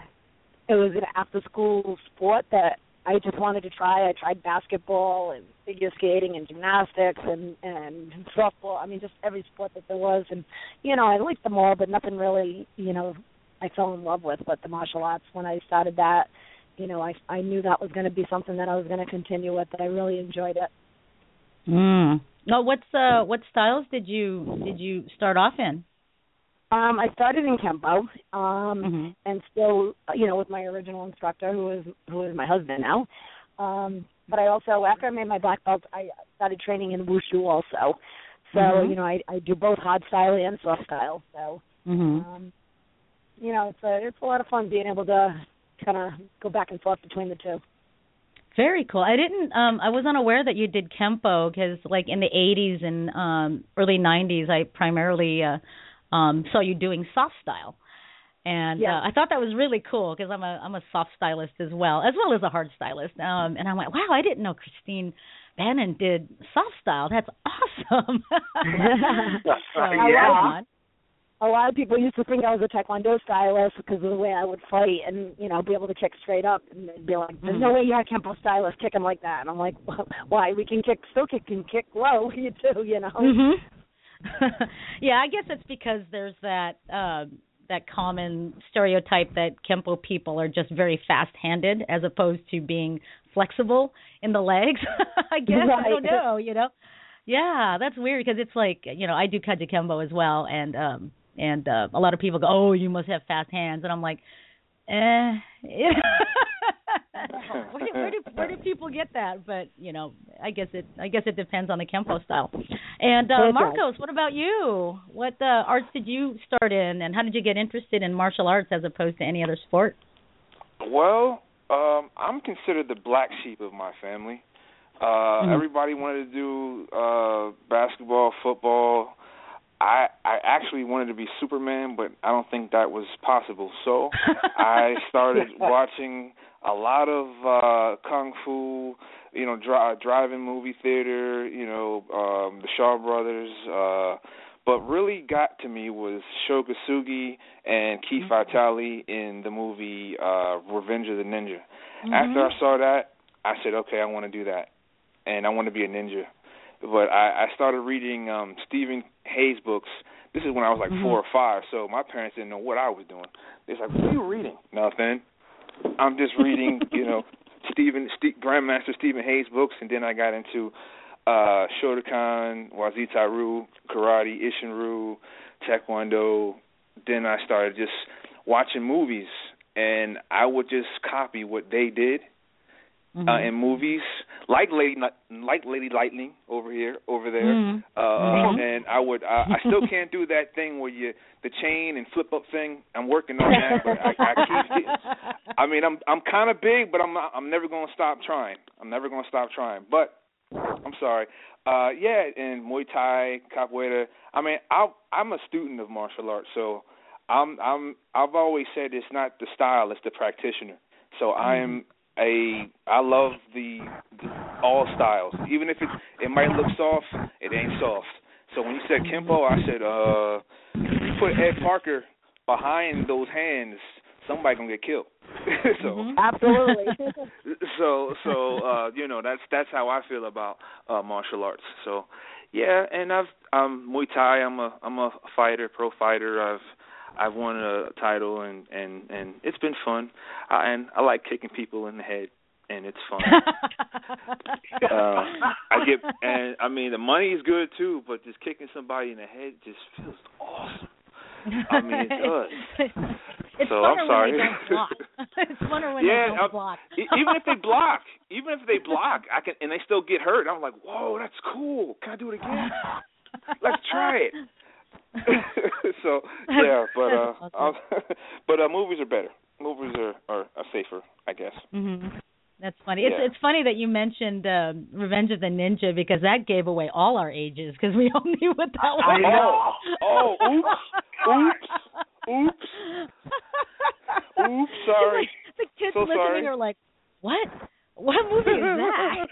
– it was an after-school sport that – I just wanted to try. I tried basketball and figure skating and gymnastics and, and softball. I mean, just every sport that there was. And, you know, I liked them all, but nothing really, you know, I fell in love with. But the martial arts, when I started that, you know, I, I knew that was going to be something that I was going to continue with, that I really enjoyed it. Mm. Now, what's, uh, what styles did you did you start off in? Um, I started in Kempo, um, mm-hmm. and still, you know, with my original instructor, who is who is my husband now. Um, but I also, after I made my black belt, I started training in Wushu also. So, mm-hmm. you know, I, I do both hard style and soft style. So, mm-hmm. um, you know, it's a, it's a lot of fun being able to kind of go back and forth between the two. Very cool. I didn't. Um, I was unaware that you did Kempo because, like, in the eighties and um, early nineties, I primarily. Uh, Um, saw you doing soft style, and yeah. uh, I thought that was really cool because I'm a I'm a soft stylist as well, as well as a hard stylist. Um, and I went, wow, I didn't know Christine Bannon did soft style. That's awesome. So, yeah. A lot of people used to think I was a Taekwondo stylist because of the way I would fight and, you know, be able to kick straight up. And they'd be like, there's no way you're a Kempo stylist, kick him like that. And I'm like, well, why? We can kick, still kick and kick low, you too, you know. Mm-hmm. Yeah, I guess it's because there's that uh, that common stereotype that Kempo people are just very fast-handed as opposed to being flexible in the legs, I guess. Right. I don't know, you know. Yeah, that's weird because it's like, you know, I do Kaja Kempo as well, and um, and uh, a lot of people go, oh, you must have fast hands. And I'm like, eh. where, do, where, do, where do people get that? But, you know, I guess it I guess it depends on the Kempo style. And uh, Marcos, what about you? What uh, arts did you start in, and how did you get interested in martial arts as opposed to any other sport? Well, um, I'm considered the black sheep of my family. Uh, mm-hmm. Everybody wanted to do uh, basketball, football. I, I actually wanted to be Superman, but I don't think that was possible. So I started watching a lot of uh, kung fu, you know, dri- drive-in movie theater, you know, um, the Shaw Brothers. Uh, but really got to me was Shokasugi and Keith mm-hmm. Vitale in the movie uh, Revenge of the Ninja. Mm-hmm. After I saw that, I said, okay, I want to do that, and I want to be a ninja. But I, I started reading um, Stephen Hayes books. This is when I was like mm-hmm. four or five, so my parents didn't know what I was doing. They're like, "What are you reading?" Nothing. I'm just reading, you know, Stephen St- Grandmaster Stephen Hayes books, and then I got into uh, Shotokan, Wazitaru, karate, Ishinru, Taekwondo. Then I started just watching movies, and I would just copy what they did. Mm-hmm. Uh, in movies, like Lady, like Lady Lightning over here, over there, mm-hmm. Uh, mm-hmm. and I would, I, I still can't do that thing where you the chain and flip up thing. I'm working on that, but I, I keep. Getting, I mean, I'm I'm kind of big, but I'm not, I'm never gonna stop trying. I'm never gonna stop trying. But I'm sorry. Uh, yeah, and Muay Thai, capoeira. I mean, I I'm a student of martial arts, so I'm I'm I've always said it's not the style, it's the practitioner. So mm-hmm. I'm. A, I love the, the all styles. Even if it it might look soft, it ain't soft. So when you said Kempo, I said, uh, if you put Ed Parker behind those hands, somebody gonna get killed. so absolutely. so so uh, you know that's that's how I feel about uh, martial arts. So yeah, and I've I'm Muay Thai. I'm a I'm a fighter, pro fighter. I've I've won a title, and, and, and it's been fun. Uh, and I like kicking people in the head, and it's fun. uh, I get, and I mean, the money is good too, but just kicking somebody in the head just feels awesome. I mean, it does. It's so I'm sorry. When they don't block. It's funner when yeah, they don't block. even if they block, even if they block, I can, and they still get hurt. I'm like, whoa, that's cool. Can I do it again? Let's try it. so yeah, but uh, awesome. but uh, movies are better. Movies are, are, are safer, I guess. Mm-hmm. That's funny. Yeah. It's it's funny that you mentioned uh, Revenge of the Ninja because that gave away all our ages because we all knew what that was. I know. Oh, oops, oops, oops, oops. Sorry. Like, the kids so listening sorry. are like, what? What movie is that?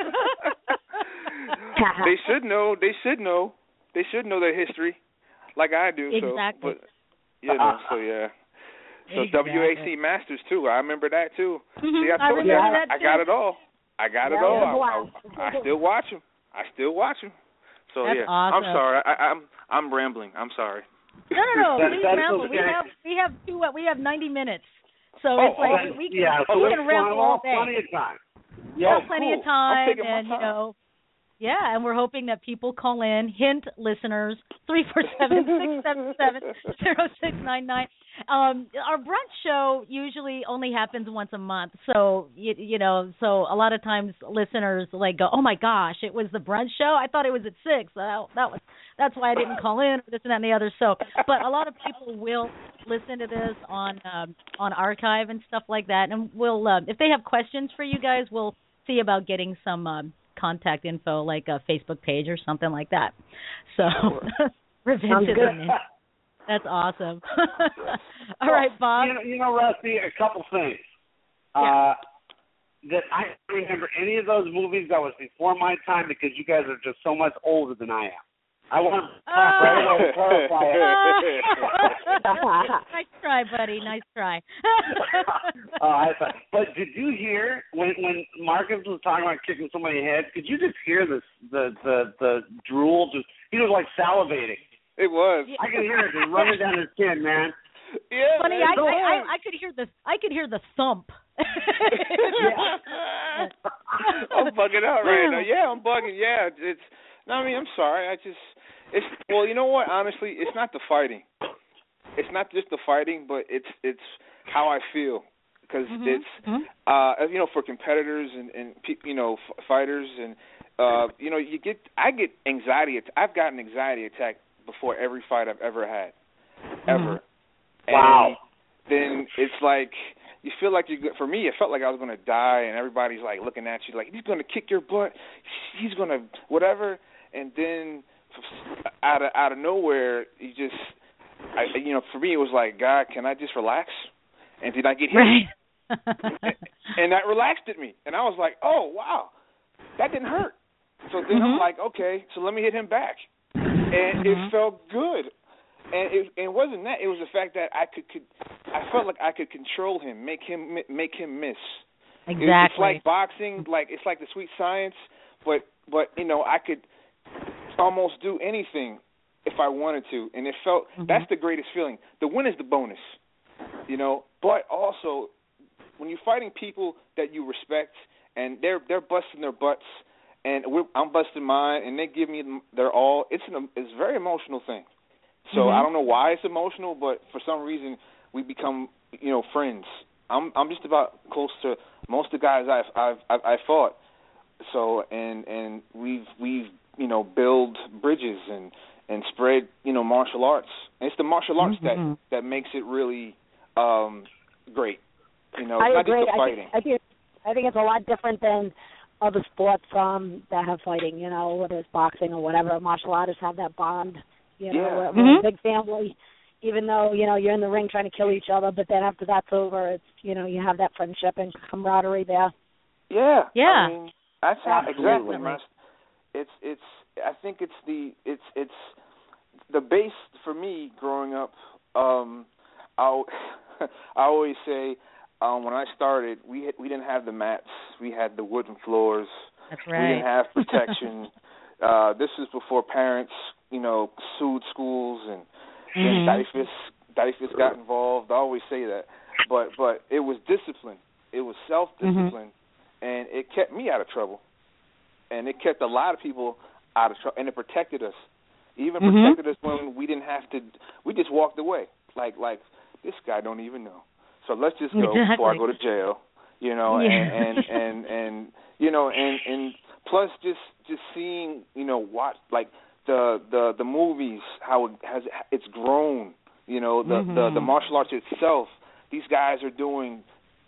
They should know. They should know. They should know their history. Like I do, exactly. so but you know, so yeah. So exactly. W A C Masters too. I remember that too. See, I told I you, I, I got it all. I got yeah, it all. I, I, I still watch them. I still watch them. So that's yeah, awesome. I'm sorry. I, I'm I'm rambling. I'm sorry. No, no, no. We ramble. Okay. We have we have two. What we have ninety minutes. So oh, it's like oh, we can yeah, we can oh, ramble all day. Plenty of time. Yeah, oh, plenty cool. of time, I'm and my time. you know. Yeah, and we're hoping that people call in. Hint, listeners, three four seven, six seven seven, zero six nine nine. Um, our brunch show usually only happens once a month. So, you, you know, so a lot of times listeners, like, go, oh, my gosh, it was the brunch show? I thought it was at six. That, that was, that's why I didn't call in, or this and that and the other. So, but a lot of people will listen to this on, um, on archive and stuff like that. And we'll, uh, if they have questions for you guys, we'll see about getting some um, contact info, like a Facebook page or something like that. So, revenge is on it. That's awesome. All well, right, Bob. You know, you know, Rusty, a couple things. Yeah. Uh, that I don't remember any of those movies that was before my time because you guys are just so much older than I am. I want to clarify it. Nice try, buddy. Nice try. uh, I thought, but did you hear when when Marcus was talking about kicking somebody in the head? Could you just hear this, the the the drool? Just he was like salivating. It was. I could hear it running down his chin, man. Yeah, funny. Man, I, I, I I could hear the I could hear the thump. I'm bugging out right now. Yeah, I'm bugging. Yeah, it's. No, I mean, I'm sorry. I just, it's well, you know what? Honestly, it's not the fighting. It's not just the fighting, but it's it's how I feel because mm-hmm. it's mm-hmm. uh, you know, for competitors and and you know f- fighters and uh, you know you get I get anxiety. I've gotten anxiety attack before every fight I've ever had, ever. Mm-hmm. Wow. Then it's like. You feel like you're. For me, it felt like I was going to die, and everybody's like looking at you, like he's going to kick your butt, he's going to whatever, and then out of out of nowhere, you just, I, you know, for me it was like, God, can I just relax? And did I get hit? Right. and, and that relaxed at me, and I was like, oh wow, that didn't hurt. So then mm-hmm. I'm like, okay, so let me hit him back, and mm-hmm. it felt good. And it, it wasn't that; it was the fact that I could, could, I felt like I could control him, make him, make him miss. Exactly. It, it's like boxing, like it's like the sweet science, but but you know I could almost do anything if I wanted to, and it felt mm-hmm. that's the greatest feeling. The win is the bonus, you know. But also, when you're fighting people that you respect, and they're they're busting their butts, and we're, I'm busting mine, and they give me their all. It's an, it's a very emotional thing. So mm-hmm. I don't know why it's emotional, but for some reason we become, you know, friends. I'm I'm just about close to most of the guys I've I've I've, I've fought. So and and we've we've you know build bridges and, and spread you know martial arts. And it's the martial arts mm-hmm. that, that makes it really um, great. You know, it's not agree. just the fighting. I think, I think I think it's a lot different than other sports um, that have fighting. You know, whether it's boxing or whatever, martial artists have that bond. You know, yeah. we're, we're mm-hmm. a big family, even though, you know, you're in the ring trying to kill each other, but then after that's over, it's, you know, you have that friendship and camaraderie there. Yeah. Yeah. I mean, that's how, exactly. It's, it's, I think it's the, it's, it's the base for me growing up. Um, I'll, I always say Um, when I started, we had, we didn't have the mats. We had the wooden floors. That's right. We didn't have protection. uh, this was before parents, you know, sued schools, and mm-hmm. then Dyfus, Dyfus got involved. I always say that. But but it was discipline. It was self-discipline, mm-hmm. and it kept me out of trouble. And it kept a lot of people out of trouble, and it protected us. Even mm-hmm. protected us when we didn't have to. We just walked away. Like, like this guy don't even know. So let's just go exactly. before I go to jail, you know, yeah. and, and, and, and, you know, and, and plus just, just seeing, you know, what, like the, the, the movies, how it has, it's grown, you know, the, mm-hmm. the, the martial arts itself, these guys are doing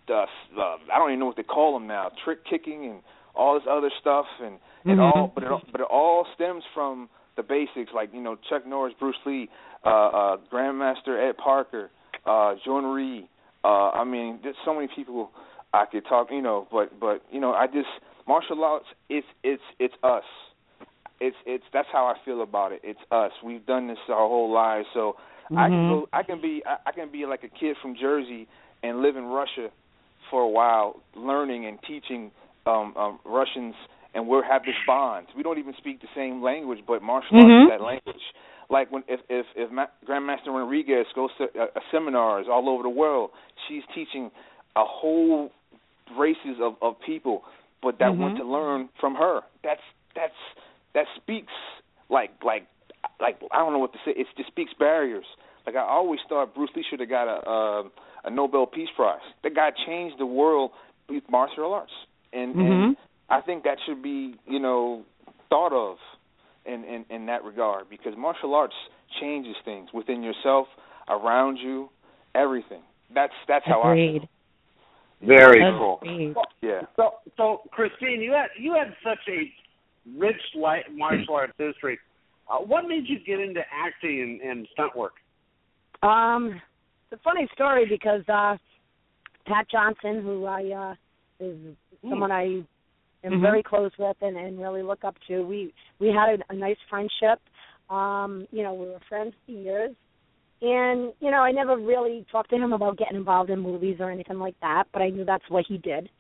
the, the, I don't even know what they call them now, trick kicking and all this other stuff. And, and mm-hmm. all, but it all, but it all stems from the basics, like, you know, Chuck Norris, Bruce Lee, uh, uh, Grandmaster Ed Parker, uh, John Reed. Uh, I mean, there's so many people I could talk, you know, but, but you know, I just martial arts. It's it's it's us. It's it's that's how I feel about it. It's us. We've done this our whole lives, so mm-hmm. I can go, I can be I, I can be like a kid from Jersey and live in Russia for a while, learning and teaching um, um, Russians, and we'll have this bond. We don't even speak the same language, but martial mm-hmm. arts is that language. Like when if if, if Ma- Grandmaster Rodriguez goes to uh, seminars all over the world, she's teaching a whole races of, of people, but that mm-hmm. want to learn from her. That's that's that speaks like like like I don't know what to say. It just speaks barriers. Like I always thought Bruce Lee should have got a, a a Nobel Peace Prize. That guy changed the world with martial arts, and, mm-hmm. and I think that should be you know thought of. In, in, in that regard, because martial arts changes things within yourself, around you, everything. That's that's how Agreed. I feel. Very cool. Well, yeah. So, so Christine, you had you had such a rich light martial arts history. Uh, what made you get into acting and, and stunt work? Um, it's a funny story because uh, Pat Johnson, who I uh, is someone mm. I. I'm mm-hmm. very close with and, and really look up to. We we had a, a nice friendship. Um, you know, we were friends for years. And, you know, I never really talked to him about getting involved in movies or anything like that, but I knew that's what he did.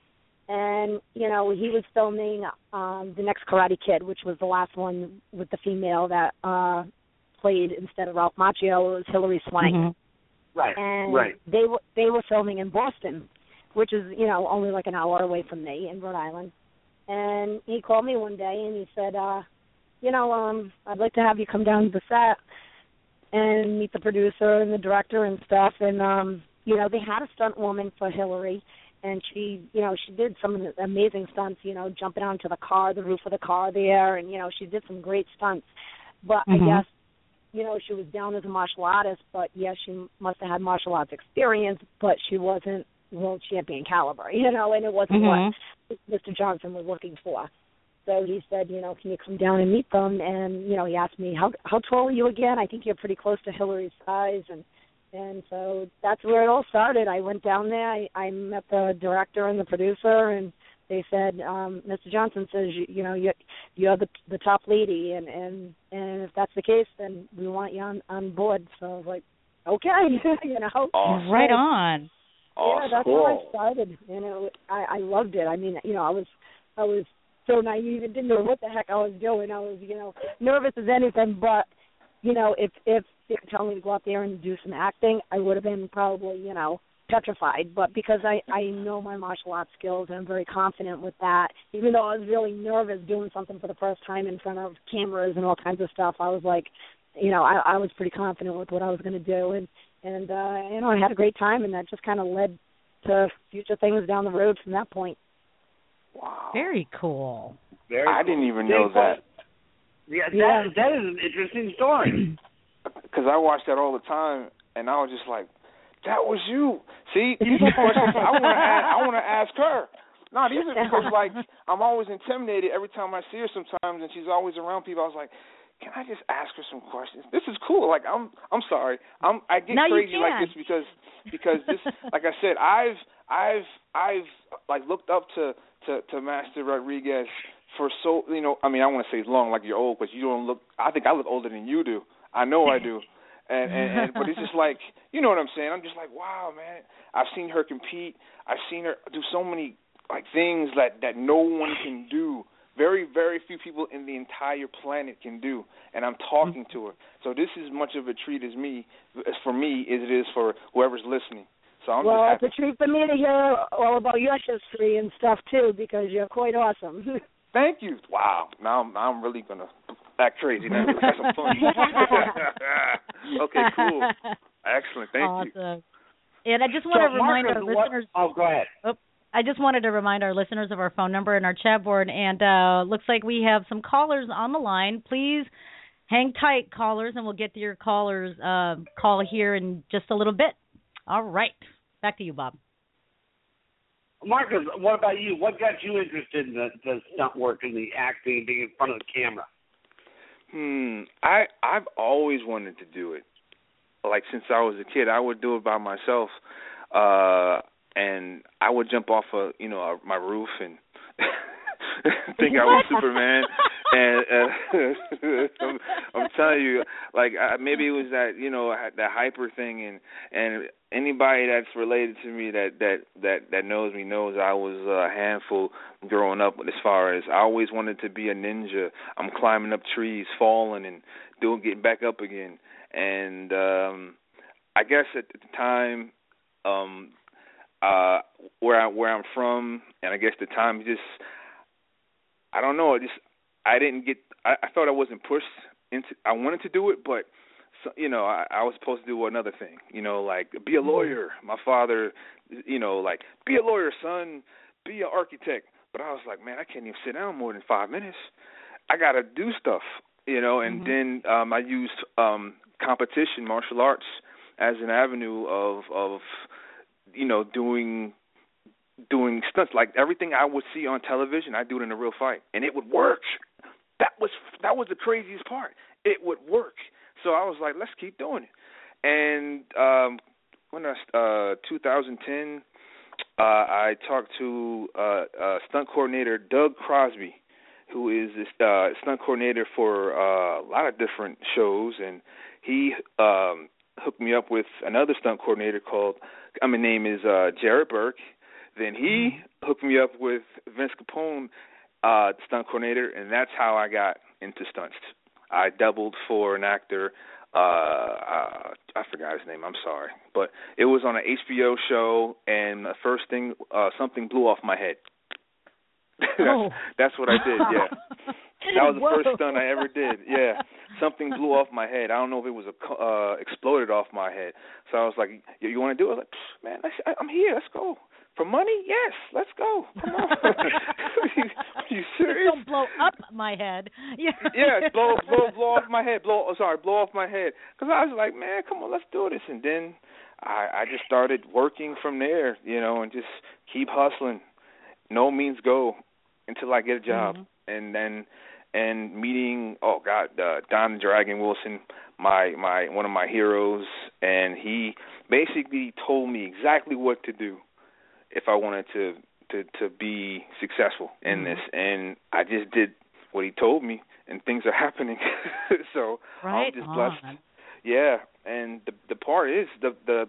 And, you know, he was filming um, The Next Karate Kid, which was the last one with the female that uh, played instead of Ralph Macchio. It was Hilary Swank. Mm-hmm. Right, and right. They, w- they were filming in Boston, which is, you know, only like an hour away from me in Rhode Island. And he called me one day and he said, uh, you know, um, I'd like to have you come down to the set and meet the producer and the director and stuff. And, um, you know, they had a stunt woman for Hillary, and she, you know, she did some amazing stunts, you know, jumping onto the car, the roof of the car there, and, you know, she did some great stunts. But mm-hmm. I guess, you know, she was down as a martial artist, but, yes, yeah, she must have had martial arts experience, but she wasn't world champion caliber, you know, and it wasn't mm-hmm. what Mister Johnson was looking for. So he said, you know, can you come down and meet them? And, you know, he asked me, how how tall are you again? I think you're pretty close to Hillary's size. And and so that's where it all started. I went down there. I, I met the director and the producer, and they said, um, Mister Johnson says, you, you know, you're, you're the, the top lady, and, and, and if that's the case, then we want you on, on board. So I was like, okay, you know. Oh, right so, on. Oh, yeah, that's cool. How I started, and it, I, I loved it. I mean, you know, I was, I was so naive and didn't know what the heck I was doing. I was, you know, nervous as anything. But, you know, if if they were telling me to go out there and do some acting, I would have been probably, you know, petrified. But because I, I know my martial arts skills, and I'm very confident with that. Even though I was really nervous doing something for the first time in front of cameras and all kinds of stuff, I was like, you know, I, I was pretty confident with what I was going to do, and. And, uh, you know, I had a great time, and that just kind of led to future things down the road from that point. Wow. Very cool. Very I cool. didn't even know that. Yeah, that, yeah. that is an interesting story. Because I watched that all the time, and I was just like, that was you. See, these are questions I want to ask, ask her. No, these are because, like, I'm always intimidated every time I see her sometimes, and she's always around people. I was like, can I just ask her some questions? This is cool. Like I'm, I'm sorry. I'm, I get no, crazy like this because, because this, like I said, I've, I've, I've like looked up to, to, to Master Rodriguez for so, you know, I mean, I want to say it's long, like you're old, but you don't look, I think I look older than you do. I know I do. And, and, and but it's just like, you know what I'm saying? I'm just like, wow, man. I've seen her compete. I've seen her do so many like things that, that no one can do. Very, very few people in the entire planet can do, and I'm talking to her. So this is much of a treat as me, as for me as it is for whoever's listening. So I'm well, just happy. It's a treat for me to hear all about your history and stuff too, because you're quite awesome. Thank you. Wow. Now I'm, I'm really gonna act crazy now. That's some fun. Okay, cool. Excellent. Thank awesome. you. And I just want so to remind Marcus, our listeners. What? Oh, go ahead. Oops. I just wanted to remind our listeners of our phone number and our chat board, and uh, looks like we have some callers on the line. Please hang tight, callers, and we'll get to your callers' uh, call here in just a little bit. All right. Back to you, Bob. Marcus, what about you? What got you interested in the, the stunt work and the acting and being in front of the camera? Hmm. I, I've always wanted to do it. Like, since I was a kid, I would do it by myself. Uh And I would jump off of, you know, my roof and think I was Superman. And uh, I'm, I'm telling you, like, I, maybe it was that, you know, that hyper thing. And, and anybody that's related to me that, that, that, that knows me knows I was a handful growing up as far as I always wanted to be a ninja. I'm climbing up trees, falling, and doing getting back up again. And um, I guess at the time um, – Uh, where I where I'm from, and I guess the time just I don't know. I just I didn't get. I, I thought I wasn't pushed into. I wanted to do it, but so, you know, I, I was supposed to do another thing. You know, like be a lawyer. My father, you know, like be a lawyer, son. Be an architect. But I was like, man, I can't even sit down more than five minutes. I gotta do stuff, you know. And mm-hmm. then um, I used um, competition, martial arts, as an avenue of of you know, doing doing stunts. Like everything I would see on television, I do it in a real fight, and it would work. That was that was the craziest part. It would work. So I was like, let's keep doing it. And um, when I uh, twenty ten, uh, I talked to uh, uh, stunt coordinator Doug Crosby, who is this, uh, stunt coordinator for uh, a lot of different shows, and he um, hooked me up with another stunt coordinator called. I mean, name is uh, Jared Burke. Then he hooked me up with Vince Capone, uh, stunt coordinator, and that's how I got into stunts. I doubled for an actor. Uh, uh, I forgot his name. I'm sorry, but it was on an H B O show, and the first thing, uh, something blew off my head. that's, oh. that's what I did. Yeah. That was the Whoa. first stunt I ever did. Yeah, something blew off my head. I don't know if it was a, uh, exploded off my head. So I was like, "You, you want to do it?" I was like, man, let's, I, I'm here. Let's go. For money? Yes. Let's go. Come on. are, you, are you serious? Just don't blow up my head. Yeah. yeah. Blow, blow, blow off my head. Blow. Oh, sorry, blow off my head. Because I was like, man, come on, let's do this. And then I, I just started working from there, you know, and just keep hustling. No means go until I get a job, mm-hmm. and then. And meeting, oh God, uh, Don Dragon Wilson, my my one of my heroes, and he basically told me exactly what to do if I wanted to to, to be successful in this. And I just did what he told me, and things are happening. so right I'm just blessed. On. Yeah, and the the part is the the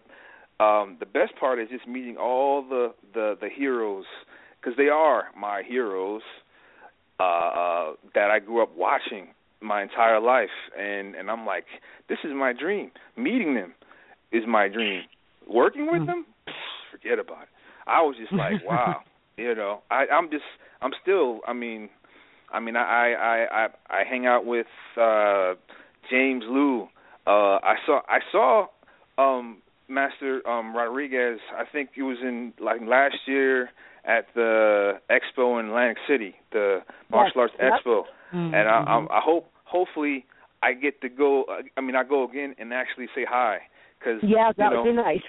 um, the best part is just meeting all the the, the heroes, because they are my heroes. Uh, uh, that I grew up watching my entire life, and, and I'm like, this is my dream. Meeting them is my dream. Working with them, pff, forget about it. I was just like, wow, you know. I, I'm just, I'm still. I mean, I mean, I I, I, I hang out with uh, James Liu. Uh, I saw I saw um, Master um, Rodriguez. I think it was in like last year. At the expo in Atlantic City, the Martial Arts yep. Expo, mm-hmm. and I, I, I hope, hopefully, I get to go. I mean, I go again and actually say hi, cause yeah, that you know, would be nice.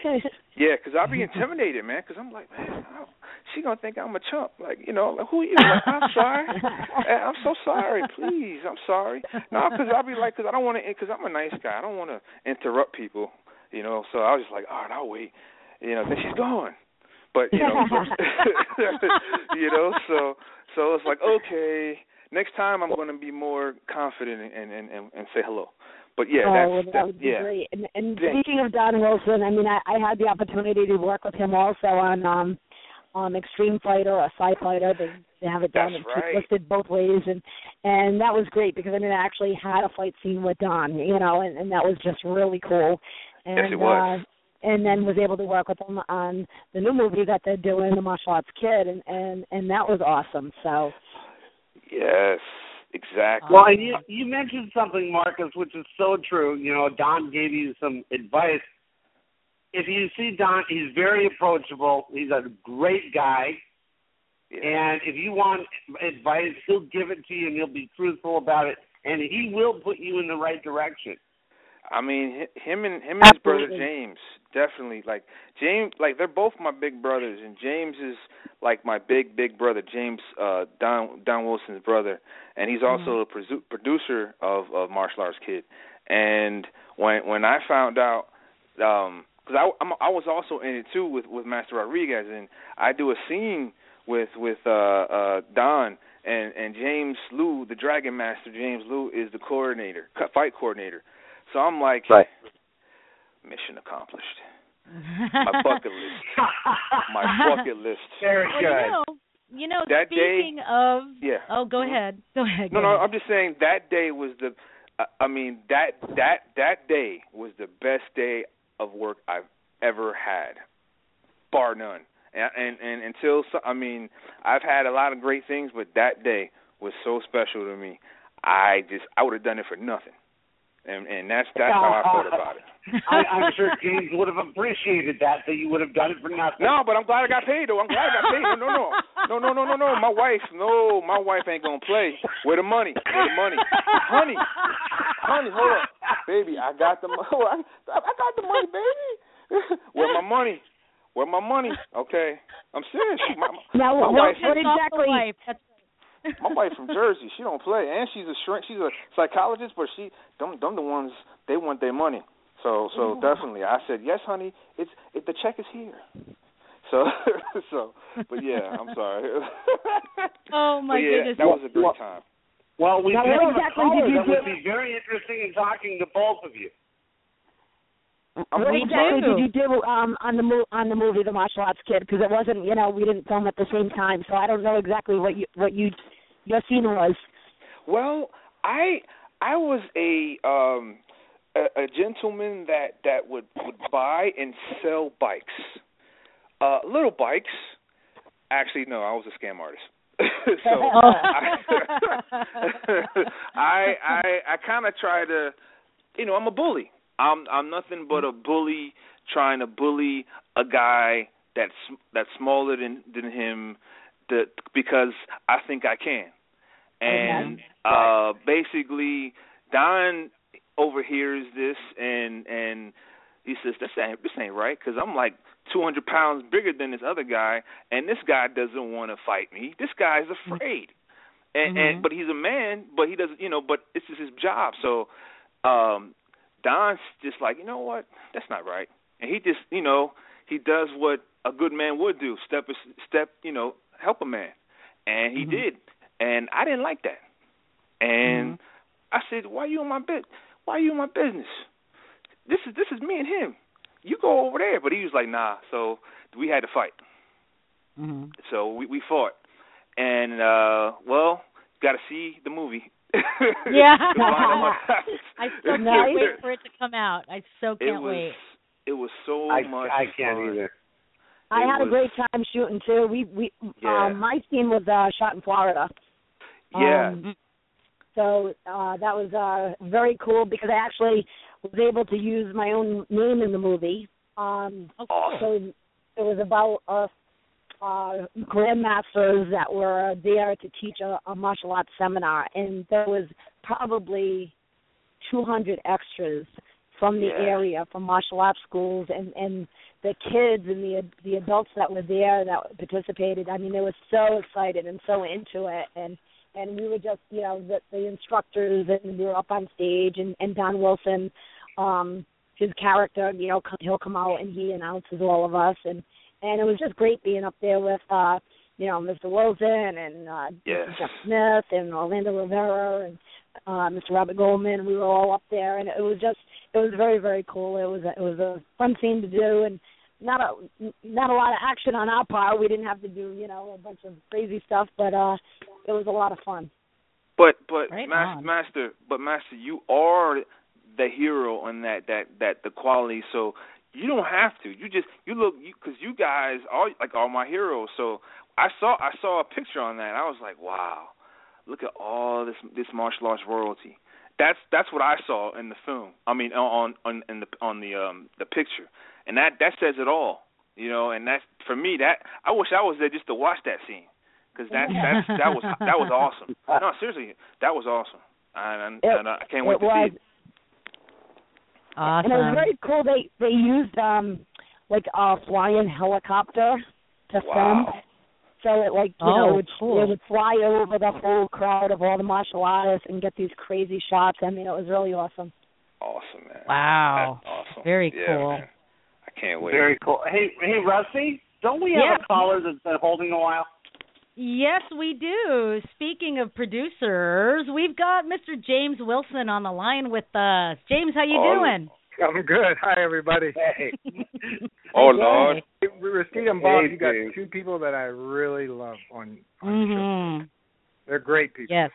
yeah, because I'll be intimidated, man. Because I'm like, man, oh, she gonna think I'm a chump, like you know, like, who are you? Like, I'm sorry, I'm so sorry. Please, I'm sorry. No, because I'll be like, because I don't want to, because I'm a nice guy. I don't want to interrupt people, you know. So I was just like, all right, I'll wait. You know, then she's gone. But you know, you know, so so it's like okay, next time I'm going to be more confident and and, and, and say hello. But yeah, oh, that's, well, that that's, would be yeah. great. And, and yeah. speaking of Don Wilson, I mean, I, I had the opportunity to work with him also on um, um, Extreme Fighter or Side Fighter. They, they have it down and right. listed both ways, and and that was great because I mean, I actually had a fight scene with Don, you know, and, and that was just really cool. And, yes, it was. Uh, and then was able to work with them on the new movie that they're doing, The Martial Arts Kid, and, and, and that was awesome. So, yes, exactly. Well, and you, you mentioned something, Marcus, which is so true. You know, Don gave you some advice. If you see Don, he's very approachable. He's a great guy. Yeah. And if you want advice, he'll give it to you, and he'll be truthful about it, and he will put you in the right direction. I mean, him and him and his Absolutely. brother James, definitely. Like James, like they're both my big brothers, and James is like my big big brother. James, uh, Don Don Wilson's brother, and he's also mm-hmm. a produ- producer of, of Martial Arts Kid. And when when I found out, because um, I I'm, I was also in it too with, with Master Rodriguez, and I do a scene with with uh, uh, Don. and and James Liu, the Dragon Master. James Liu is the coordinator, fight coordinator. So I'm like, right. mission accomplished. My bucket list. My bucket list. Very well, good. You know, you know that speaking day, of... Yeah. Oh, go mm-hmm. ahead. Go ahead. No, go no, ahead. I'm just saying that day was the... Uh, I mean, that, that, that day was the best day of work I've ever had, bar none. And, and, and until... So, I mean, I've had a lot of great things, but that day was so special to me. I just... I would have done it for nothing. And, and that's that's how I felt about it. I, I'm sure James would have appreciated that, that you would have done it for nothing. No, but I'm glad I got paid, though. I'm glad I got paid. No, no, no, no, no, no, no. My wife, no, my wife ain't going to play. Where the money? Where the money? Honey, honey, hold up. Baby, I got the money. I, I got the money, baby. Where my money? Where my money? Okay. I'm serious. My, now, my wife, what exactly? That's my wife from Jersey, she don't play, and she's a shrink. She's a psychologist, but she, them, them the ones they want their money. So, so Ooh. definitely, I said yes, honey. It's it, the check is here. So, so, but yeah, I'm sorry. Oh my yeah, goodness, that was a great time. Well, we now, what exactly did you do? That would be very interesting in talking to both of you. I'm what exactly did you do um, on the mo- on the movie The Martial Arts Kid? Because it wasn't, you know, we didn't film at the same time, so I don't know exactly what you what you your scene was. Well, I I was a um, a, a gentleman that that would, would buy and sell bikes, uh, little bikes. Actually, no, I was a scam artist. so I I I, I kind of try to, you know, I'm a bully. I'm I'm nothing but a bully trying to bully a guy that's that's smaller than, than him to, because I think I can. And uh, basically, Don overhears this and and he says, this ain't, this ain't right because I'm like two hundred pounds bigger than this other guy, and this guy doesn't want to fight me. This guy's afraid. And, mm-hmm. and but he's a man, but he doesn't, you know, but this is his job. So, um Don's just like, you know what, that's not right. And he just, you know, he does what a good man would do, step, step, you know, help a man. And he mm-hmm. did. And I didn't like that. And mm-hmm. I said, why are you in my bit? Why are you in my business? This is this is me and him. You go over there. But he was like, nah. So we had to fight. Mm-hmm. So we, we fought. And, uh, well, got to see the movie. Yeah, I still can't wait for it to come out. I so can't it was, wait. It was so I, much. I can't fun. either. I it had was, a great time shooting too. We we yeah. um, my scene was uh, shot in Florida. Yeah. Um, so uh, that was uh, very cool because I actually was able to use my own name in the movie. Um, awesome. So it was about us. Uh, grandmasters that were there to teach a, a martial arts seminar, and there was probably two hundred extras from the yeah. area, from martial arts schools, and, and the kids and the the adults that were there that participated. I mean, they were so excited and so into it, and, and we were just, you know, the, the instructors, and we were up on stage, and, and Don Wilson, um, his character, you know, he'll come out and he announces all of us, and And it was just great being up there with uh, you know, Mister Wilson and uh, yes. Mister Jeff Smith and Orlando Rivera and uh, Mister Robert Goldman. We were all up there, and it was just, it was very, very cool. It was a, it was a fun thing to do, and not a not a lot of action on our part. We didn't have to do, you know, a bunch of crazy stuff, but uh, it was a lot of fun. But but right master, master, but master, you are the hero on that that that the quality. So you don't have to. You just you look because you, you guys are like all my heroes. So I saw I saw a picture on that. And I was like, wow, look at all this this martial arts royalty. That's that's what I saw in the film. I mean on on in the on the um the picture, and that that says it all. You know, and that's for me. That I wish I was there just to watch that scene. Because that, that that was that was awesome. No, seriously, that was awesome, and, and it, I can't wait to was. see it. Awesome. And it was very cool. They they used um like a flying helicopter to wow. film, so it like you oh, know would, cool. it would fly over the whole crowd of all the martial artists and get these crazy shots. I mean, it was really awesome. Awesome, man! Wow, that's awesome. Very yeah, cool. Man. I can't wait. Very cool. Hey, hey, Rusty, don't we have yeah. a caller that's been holding a while? Yes, we do. Speaking of producers, we've got Mister James Wilson on the line with us. James, how you oh, doing? I'm good. Hi, everybody. Hey. oh, Lord. Rashid and Bob, hey, you got dude. two people that I really love on, on mm-hmm. the show. They're great people. Yes.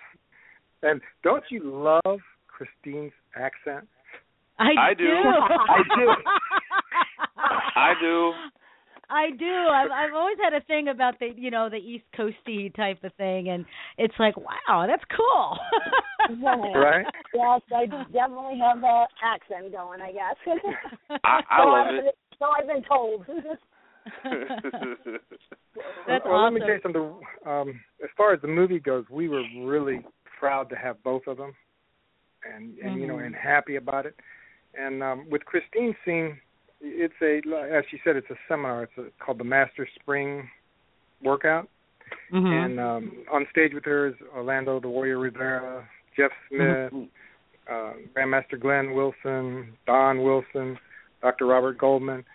And don't you love Christine's accent? I, I do. do. I do. I do. I do. I've, I've always had a thing about the, you know, the East Coasty type of thing, and it's like, wow, that's cool. Right? Yes, I definitely have that accent going, I guess. I, I so love I've, it. So I've been told. That's well, awesome. Let me tell you something. Um, as far as the movie goes, we were really proud to have both of them, and, and mm-hmm. you know, and happy about it. And um, with Christine's scene. It's a, as she said, it's a seminar. It's a, called the Master Spring Workout. Mm-hmm. And um, on stage with her is Orlando the Warrior Rivera, Jeff Smith, mm-hmm. uh, Grandmaster Glenn Wilson, Don Wilson, Doctor Robert Goldman.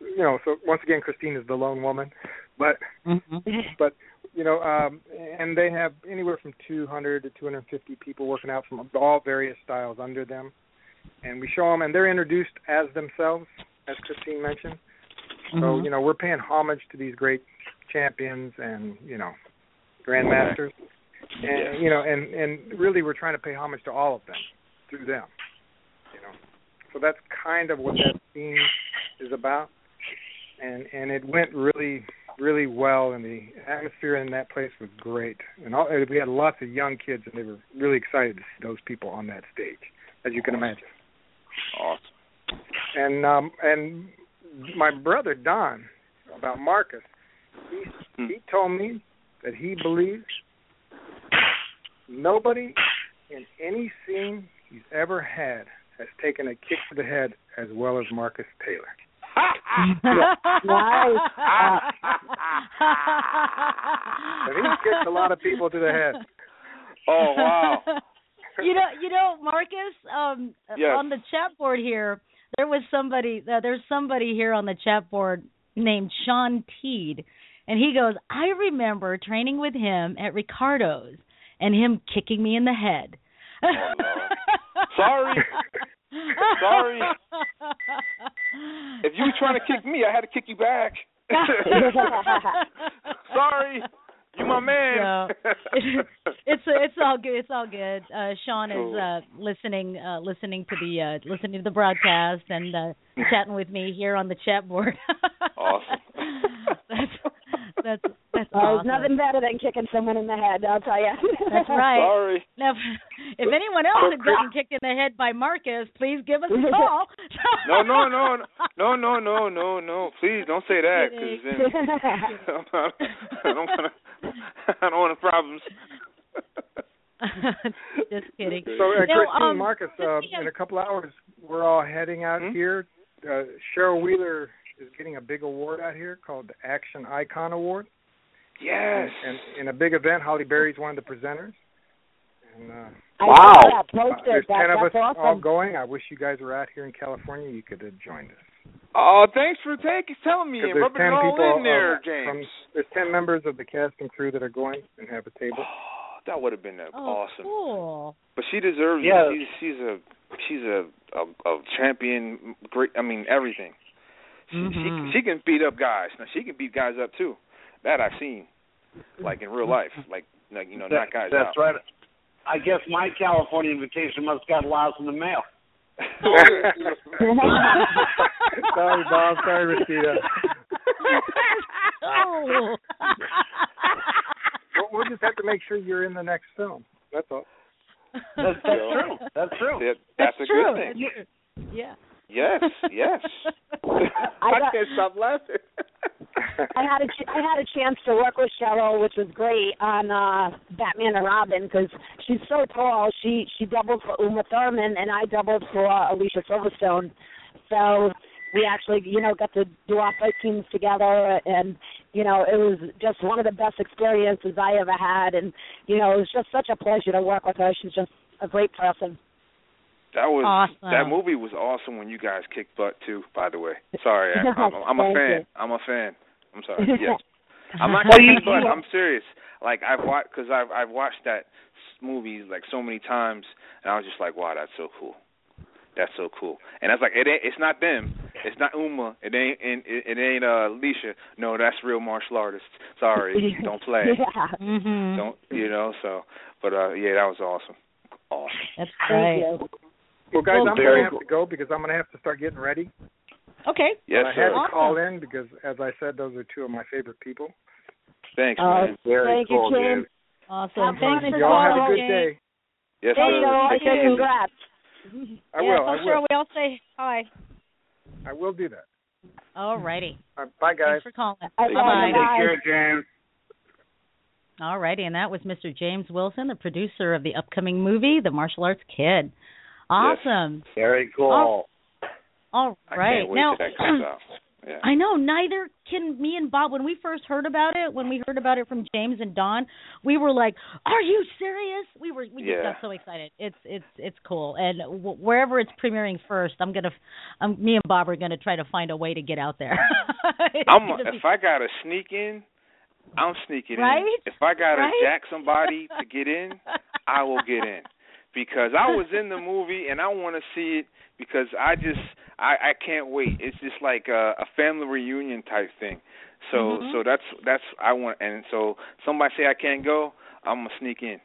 You know, so once again, Christine is the lone woman. But, mm-hmm. but you know, um, and they have anywhere from two hundred to two hundred fifty people working out from all various styles under them. And we show them, and they're introduced as themselves, as Christine mentioned. So, mm-hmm. you know, we're paying homage to these great champions and, you know, grandmasters. Okay. And, yeah. you know, and, and really we're trying to pay homage to all of them through them, you know. So that's kind of what that scene is about. And and it went really, really well, and the atmosphere in that place was great. And all, we had lots of young kids, and they were really excited to see those people on that stage, as you can awesome. imagine. Awesome. And um, and my brother Don, about Marcus, he he told me that he believes nobody in any scene he's ever had has taken a kick to the head as well as Marcus Taylor. Nice. But he kicked a lot of people to the head. Oh wow. You know, you know, Marcus. Um, yes. On the chat board here, there was somebody. Uh, there's somebody here on the chat board named Sean Teed, and he goes, "I remember training with him at Ricardo's, and him kicking me in the head." Oh, no. Sorry, sorry. If you were trying to kick me, I had to kick you back. Sorry. You my man. So, it's it's all good. It's all good. Uh, Sean cool. is uh, listening uh, listening to the uh, listening to the broadcast and uh, chatting with me here on the chat board. Awesome. That's that's that's uh, awesome. Nothing better than kicking someone in the head. I'll tell you. That's right. Sorry. Now, if anyone else had gotten kicked in the head by Marcus, please give us a call. No, no, no, no, no, no, no, no. Please don't say that, because I don't want to. I don't want the problems. Just kidding. So, uh, Christine no, um, Marcus, uh, in a couple hours, we're all heading out hmm? here. Uh, Cheryl Wheeler is getting a big award out here called the Action Icon Award. Yes. And in a big event, Holly Berry's one of the presenters. And, uh, wow. That uh, there's that. ten That's of us awesome. all going. I wish you guys were out here in California. You could have joined us. Oh, thanks for take, telling me. Rubbing it all people, in there, um, James. From, there's ten members of the cast and crew that are going and have a table. Oh, that would have been oh, awesome. Cool. But she deserves yeah. it. She's, she's a she's a, a, a champion. Great. I mean, everything. She, mm-hmm. she she can beat up guys. Now she can beat guys up too. That I've seen, like in real life, like, like you know, that, knock guys that's out. That's right. I guess my California invitation must have got lost in the mail. Sorry, Bob. Sorry, Rashida. Oh. Well, we'll just have to make sure you're in the next film. That's all. That's, that's true. That's true. That, that's, that's a true. Good thing. You, yeah. Yes, yes. I, got, I can't stop laughing. I had a ch- I had a chance to work with Cheryl, which was great on uh, Batman and Robin because she's so tall. She she doubled for Uma Thurman, and I doubled for uh, Alicia Silverstone. So we actually, you know, got to do our fight teams together, and you know, it was just one of the best experiences I ever had. And you know, it was just such a pleasure to work with her. She's just a great person. That was awesome. That movie was awesome when you guys kicked butt too. By the way, sorry, I, I'm, I'm a fan. I'm a fan. I'm sorry. Yes, I'm not kicking butt. I'm serious. Like I've watched because I've I've watched that movie like so many times, and I was just like, wow, that's so cool. That's so cool. And I was like, it ain't. It's not them. It's not Uma. It ain't. It, it ain't uh, Alicia. No, that's real martial artists. Sorry, don't play. Yeah. Mm-hmm. Don't you know? So, but uh, yeah, that was awesome. Awesome. That's great. Well, guys, well, I'm going to have cool. to go because I'm going to have to start getting ready. Okay. Yes, I had sir. to call in because, as I said, those are two of my favorite people. Thanks, uh, man. Very thank cool, you, dude. Awesome. Thanks for y'all calling. Y'all have a good day. Yes, thank sir. Thank you. Congrats. I will. Yes, I'm I will. sure we all say hi. I will do that. All righty. All right, bye, guys. Thanks for calling. Bye-bye. Bye. Take care, James. All righty, and that was Mister James Wilson, the producer of the upcoming movie, The Martial Arts Kid. Awesome. Yes. Very cool. All, all right. I can't wait now, till that comes out. Yeah. I know. Neither can me and Bob. When we first heard about it, when we heard about it from James and Don, we were like, "Are you serious?" We were. We yeah. just got so excited. It's it's it's cool. And w- wherever it's premiering first, I'm gonna. Um, me and Bob are gonna try to find a way to get out there. I'm, be- if I gotta sneak in, I'm sneaking right? in. If I gotta right? jack somebody to get in, I will get in. Because I was in the movie and I want to see it because I just I, I can't wait. It's just like a, a family reunion type thing. So mm-hmm. so that's that's I want and so somebody say I can't go, I'm gonna sneak in.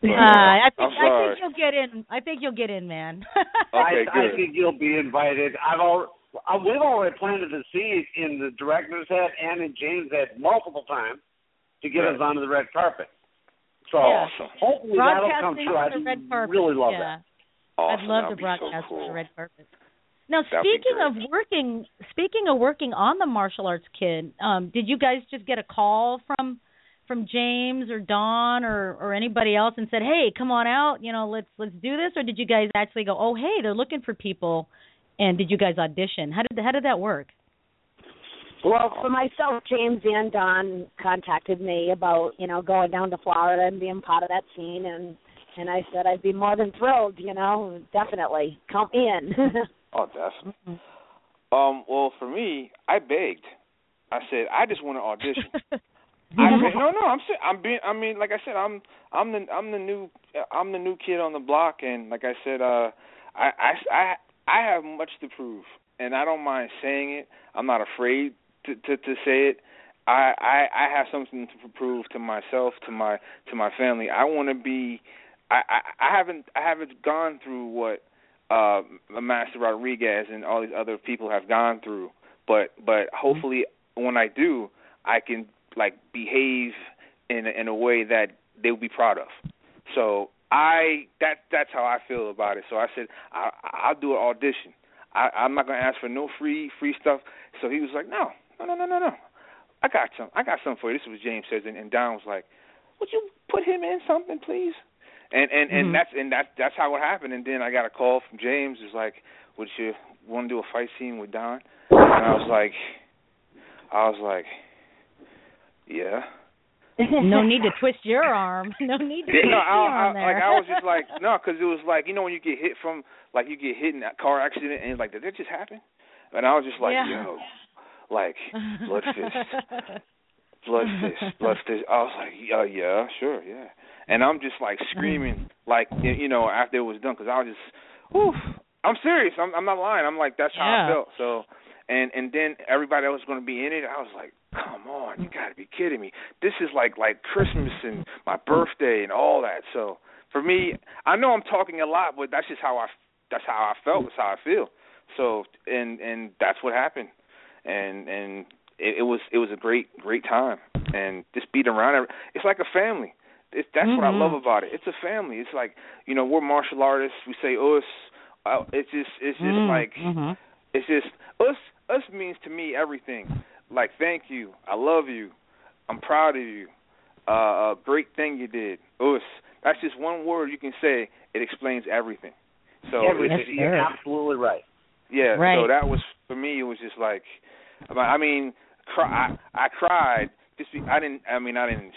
But, uh, I think I think you'll get in. I think you'll get in, man. Okay, I, good. I think you'll be invited. I've all I, we've already planned to see it in the director's head and in James' head multiple times to get right. us onto the red carpet. So awesome. Hopefully that'll come through. I really love yeah. that. Awesome. I'd love That'd to broadcast so cool. the red carpet. Now, That'd speaking of working, speaking of working on the Martial Arts Kid, um, did you guys just get a call from from James or Don or, or anybody else and said, "Hey, come on out, you know, let's let's do this," or did you guys actually go, "Oh, hey, they're looking for people," and did you guys audition? How did how did that work? Well, for myself, James and Don contacted me about, you know, going down to Florida and being part of that scene, and, and I said I'd be more than thrilled, you know, definitely. Come in. Oh, definitely. Mm-hmm. Um, well, for me, I begged. I said, I just want to audition. I be- no, no, I'm I'm being I mean, like I said, I'm I'm the I'm the new I'm the new kid on the block, and like I said, uh, I I I I have much to prove, and I don't mind saying it. I'm not afraid To, to to say it, I, I I have something to prove to myself, to my to my family. I want to be. I, I, I haven't I haven't gone through what uh, Master Rodriguez and all these other people have gone through, but but hopefully when I do, I can like behave in in a way that they'll be proud of. So I that that's how I feel about it. So I said I, I'll do an audition. I, I'm not gonna ask for no free free stuff. So he was like, no. No, no, no, no, no. I got some. I got something for you. This is what James says, and, and Don was like, "Would you put him in something, please?" And and, mm-hmm. and that's and that's that's how it happened. And then I got a call from James. It's like, "Would you want to do a fight scene with Don?" And I was like, I was like, yeah. No need to twist your arm. No need to yeah, twist no, your I, arm I, there. Like I was just like, no, because it was like you know when you get hit from like you get hit in a car accident and it's like, did that just happen? And I was just like, yeah. yo, like, blood fist, blood fist, blood fist. I was like, yeah, yeah, sure, yeah. And I'm just like screaming, like, you know, after it was done, because I was just, whew, I'm serious. I'm, I'm not lying. I'm like, that's how yeah. I felt. So, and and then everybody else was going to be in it. I was like, come on, you got to be kidding me. This is like like Christmas and my birthday and all that. So for me, I know I'm talking a lot, but that's just how I that's how I felt. That's how I feel. So and and that's what happened. And and it, it was it was a great great time. And just being around, it's like a family. It's, that's mm-hmm. what I love about it. It's a family. It's like, you know, we're martial artists. We say us. Uh, it's just it's just mm-hmm. like mm-hmm. it's just us. Us means to me everything. Like, thank you, I love you, I'm proud of you, uh, great thing you did. Us. That's just one word you can say. It explains everything. So everything. It, you're absolutely right. Yeah. Right. So that was for me. It was just like, I mean, cry, I, I cried. Just be, I didn't. I mean, I didn't.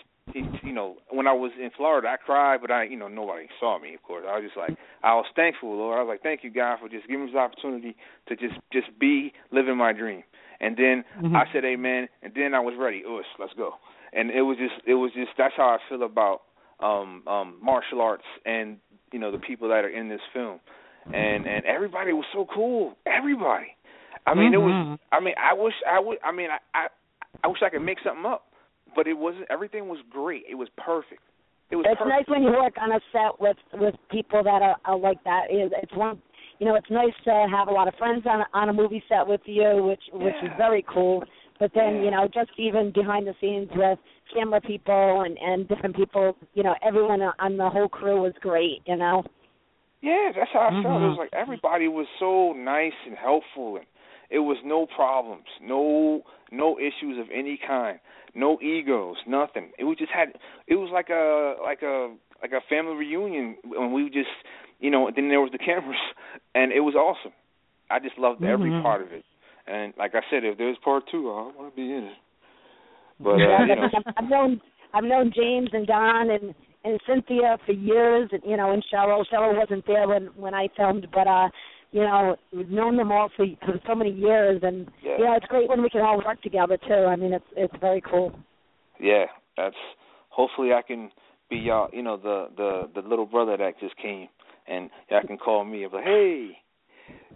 You know, when I was in Florida, I cried, but I, you know, nobody saw me. Of course, I was just like, I was thankful, Lord. I was like, thank you, God, for just giving me this opportunity to just, just be living my dream. And then mm-hmm. I said, amen. And then I was ready. Us, let's go. And it was just, it was just. That's how I feel about um, um, martial arts and, you know, the people that are in this film. And and everybody was so cool. Everybody. I mean, mm-hmm. it was. I mean, I wish I would. I mean, I, I, I wish I could make something up. But it wasn't. Everything was great. It was perfect. It was. It's perfect. Nice when you work on a set with, with people that are, are like that. It's one. You know, it's nice to have a lot of friends on on a movie set with you, which yeah. which is very cool. But then yeah. you know, just even behind the scenes with camera people and, and different people. You know, everyone on the whole crew was great. You know. Yeah, that's how I felt. Mm-hmm. It was like everybody was so nice and helpful, and it was no problems, no no issues of any kind. No egos, nothing. It was just had. It was like a like a like a family reunion when we just, you know. Then there was the cameras, and it was awesome. I just loved mm-hmm. every part of it. And like I said, if there's part two, I want to be in it. But yeah, uh, you know. I've known I've known James and Don and, and Cynthia for years, and you know, and Cheryl. Cheryl wasn't there when, when I filmed, but uh, you know, we've known them all for, for so many years, and yeah. you know, it's great when we can all work together too. I mean, it's it's very cool. Yeah, that's. Hopefully, I can be y'all. You know, the, the, the little brother that just came, and y'all can call me and be like, hey,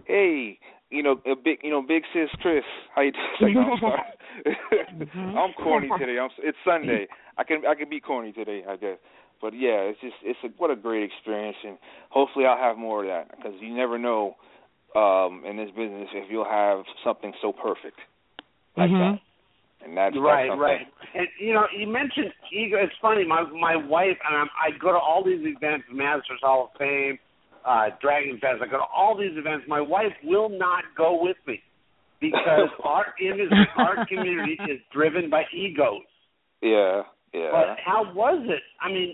hey, you know, a big, you know, big sis Chris, how you doing? Like, I'm sorry, mm-hmm. I'm corny today. I'm, it's Sunday. I can I can be corny today, I guess. But yeah, it's just it's a, what a great experience, and hopefully I'll have more of that, because you never know um, in this business if you'll have something so perfect like mm-hmm. that. And that's right, that's right. And you know, you mentioned ego. It's funny, my my wife and I'm, I go to all these events, Masters Hall of Fame, uh, Dragon Fest. I go to all these events. My wife will not go with me because our image, our community is driven by egos. Yeah, yeah. But how was it? I mean.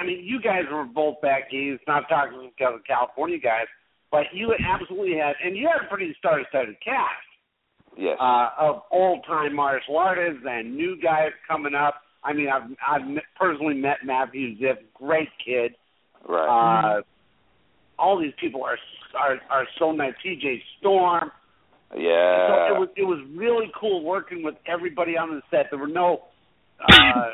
I mean, you guys were both back east, not talking because of California guys, but you absolutely had, and you had a pretty star-studded cast yes. uh, of old-time martial artists and new guys coming up. I mean, I've, I've personally met Matthew Ziff, great kid. Right. Uh, all these people are are, are so nice. T J Storm. Yeah. So it was it was really cool working with everybody on the set. There were no. Uh,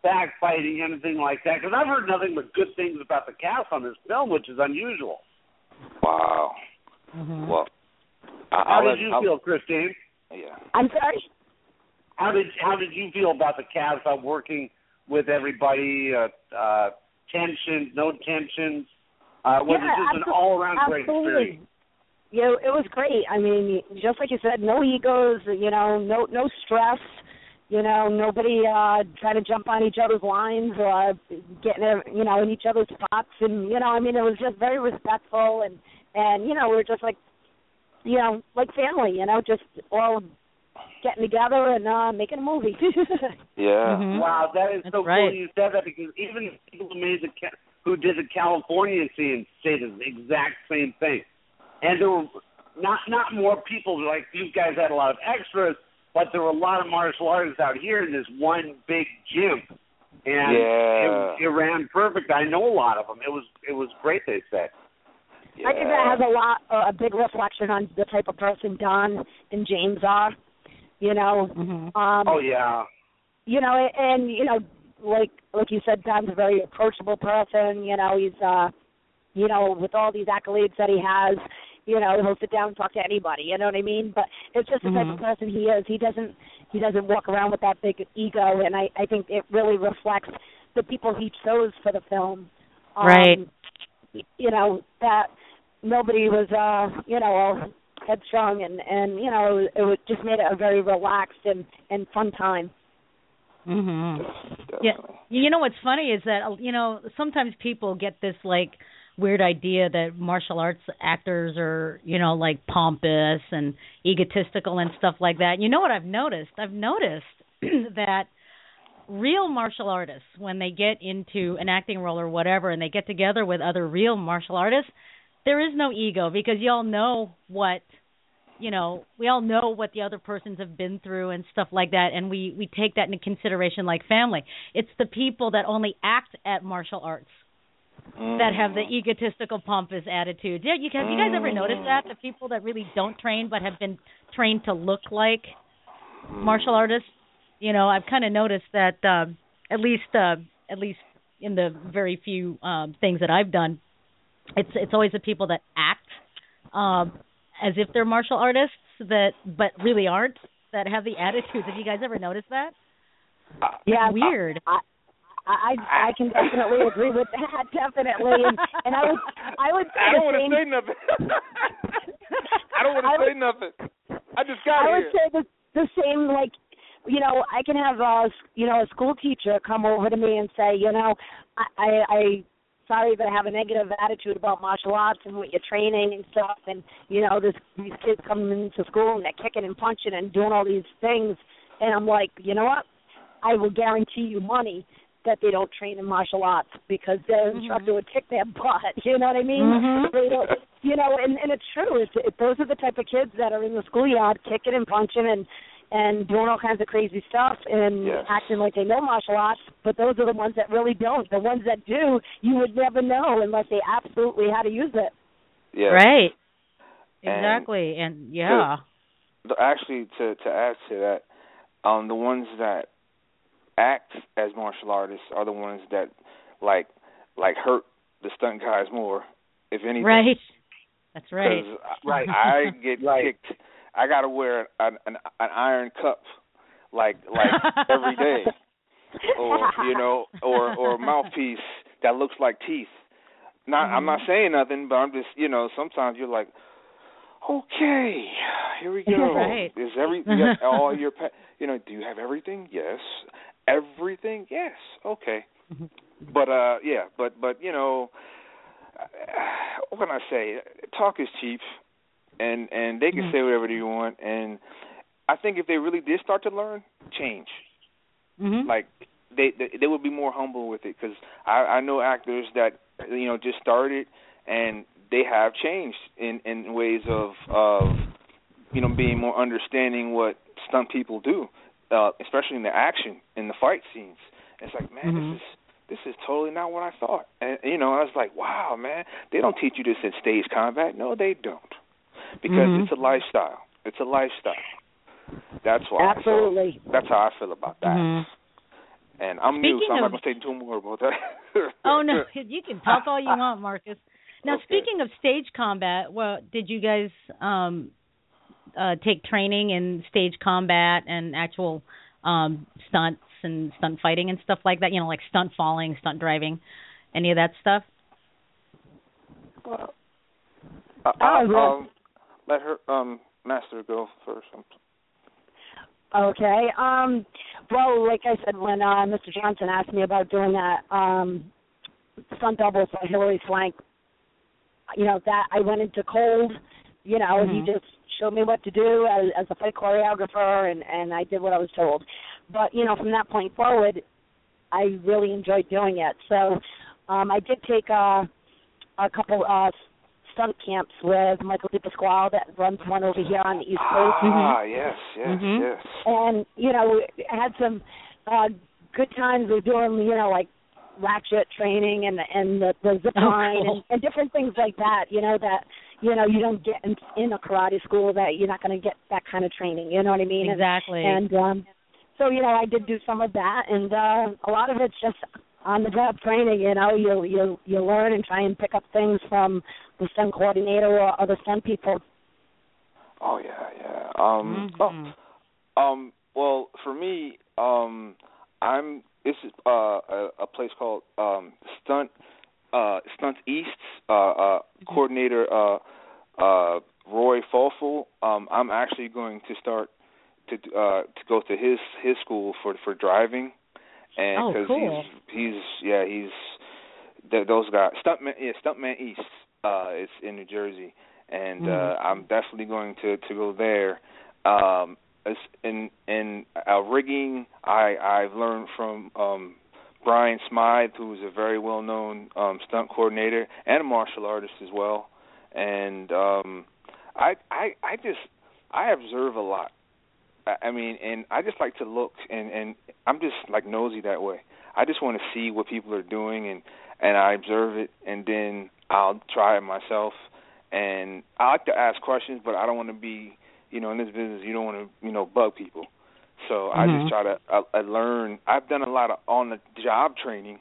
backbiting, anything like that, because I've heard nothing but good things about the cast on this film, which is unusual. Wow. Mm-hmm. Well, I, how I'll did you I'll, feel, Christine? Yeah. I'm sorry. How did how did you feel about the cast? About working with everybody, uh, uh, tension, no tensions. Uh, was yeah, it just an all around great experience? Yeah, it was great. I mean, just like you said, no egos. You know, no no stress. You know, nobody uh, trying to jump on each other's lines or getting, you know, in each other's spots. And, you know, I mean, it was just very respectful. And, and you know, we were just like, you know, like family, you know, just all getting together and uh, making a movie. yeah. Mm-hmm. Wow, that is That's so right. cool you said that, because even people who, made the, who did the California scene stated the exact same thing. And there were not, not more people, like you guys had a lot of extras, but there were a lot of martial artists out here in this one big gym, and yeah. it, it ran perfect. I know a lot of them. It was it was great. They said. Yeah. I think that has a lot, uh, a big reflection on the type of person Don and James are, you know. Mm-hmm. um, oh, yeah. You know, and, you know, like like you said, Don's a very approachable person. You know, he's, uh, you know, with all these accolades that he has, you know, he'll sit down and talk to anybody, you know what I mean? But it's just the mm-hmm. type of person he is. He doesn't he doesn't walk around with that big ego, and I, I think it really reflects the people he chose for the film. Um, right. You know, that nobody was, uh, you know, all headstrong, and, and you know, it, was, it just made it a very relaxed and, and fun time. Mm-hmm. Yeah. You know what's funny is that, you know, sometimes people get this, like, weird idea that martial arts actors are, you know, like pompous and egotistical and stuff like that. You know what I've noticed? I've noticed that real martial artists, when they get into an acting role or whatever and they get together with other real martial artists, there is no ego, because you all know what, you know, we all know what the other persons have been through and stuff like that, and we, we take that into consideration like family. It's the people that only act at martial arts that have the egotistical, pompous attitude. Yeah, you guys, you guys ever notice that? The people that really don't train but have been trained to look like martial artists? You know, I've kind of noticed that uh, at least uh, at least in the very few um, things that I've done, it's it's always the people that act um, as if they're martial artists that but really aren't, that have the attitude. Have you guys ever noticed that? Yeah, it's weird. I, I, I, I can definitely agree with that, definitely. And, and I would I would say I don't want to say nothing. I don't want to say would, nothing. I just got I here. I would say the, the same, like, you know, I can have a, you know, a school teacher come over to me and say, you know, I, I, I sorry, but I have a negative attitude about martial arts and what you're training and stuff. And, you know, this, these kids come into school and they're kicking and punching and doing all these things. And I'm like, you know what? I will guarantee you money that they don't train in martial arts, because their mm-hmm. instructor would kick their butt. You know what I mean? Mm-hmm. They don't, you know, and, and it's true. It's, it, those are the type of kids that are in the schoolyard kicking and punching and, and doing all kinds of crazy stuff and yes. acting like they know martial arts, but those are the ones that really don't. The ones that do, you would never know unless they absolutely how to use it. Yeah. Right. And exactly. And, yeah. To, actually, to, to add to that, um, the ones that act as martial artists are the ones that like like hurt the stunt guys more, if anything. Right, that's right. Right, I get right. kicked. I gotta wear an an, an iron cup like like every day, or you know, or or a mouthpiece that looks like teeth. Not, mm-hmm. I'm not saying nothing, but I'm just, you know, sometimes you're like, okay, here we go. Right. Is every you got all your pa- you know? Do you have everything? Yes. Everything, yes, okay, but uh, yeah, but but you know, what can I say? Talk is cheap, and and they can mm-hmm. say whatever they want. And I think if they really did start to learn, change, mm-hmm. like they, they they would be more humble with it. Because I, I know actors that you know just started, and they have changed in, in ways of of you know being more understanding what stunt people do. Uh, especially in the action, in the fight scenes. It's like, man, mm-hmm. this is this is totally not what I thought. And, you know, I was like, wow, man, they don't teach you this in stage combat. No, they don't. Because mm-hmm. it's a lifestyle. It's a lifestyle. That's why. Absolutely. So that's how I feel about that. Mm-hmm. And I'm speaking new, so I'm not going to say too more about that. Oh, no, you can talk all you want, Marcus. Now, okay. Speaking of stage combat, well, did you guys um, – Uh, take training in stage combat and actual um, stunts and stunt fighting and stuff like that, you know, like stunt falling, stunt driving, any of that stuff? Well, uh, I'll um, let her, um, Master go first. Okay. Um, well, like I said, when uh, Mister Johnson asked me about doing that um, stunt double for Hilary Swank, you know, that I went into cold, you know, mm-hmm. he just showed me what to do as, as a fight choreographer, and, and I did what I was told. But, you know, from that point forward, I really enjoyed doing it. So um, I did take uh, a couple uh, stunt camps with Michael DePasquale that runs one over here on the East Coast. Ah, mm-hmm. yes, yes, mm-hmm. yes. And, you know, we had some uh, good times. We were doing, you know, like ratchet training and the, and the, the zip line oh, cool. and, and different things like that, you know, that, you know, you don't get in, in a karate school, that you're not going to get that kind of training, you know what I mean? Exactly. And, and um, so, you know, I did do some of that, and uh, a lot of it's just on-the-job training, you know, you, you, you learn and try and pick up things from the STEM coordinator or other STEM people. Oh, yeah, yeah. Um, mm-hmm. oh, um, well, for me, um, I'm this is uh, a, a place called um, Stunt uh, Stunts East uh, uh, mm-hmm. coordinator uh, uh, Roy Fulful. Um, I'm actually going to start to uh, to go to his, his school for for driving, and oh, 'cause cool. he's, he's yeah he's th- those guys Stuntman yeah Stuntman East. Uh, it's in New Jersey, and mm-hmm. uh, I'm definitely going to, to go there. Um, In in uh, rigging, I I've learned from um, Brian Smythe, who is a very well known um, stunt coordinator and a martial artist as well. And um, I I I just I observe a lot. I, I mean, and I just like to look, and, and I'm just like nosy that way. I just want to see what people are doing, and, and I observe it, and then I'll try it myself. And I like to ask questions, but I don't want to be. You know, in this business, you don't want to, you know, bug people. So mm-hmm. I just try to I, I learn. I've done a lot of on-the-job training,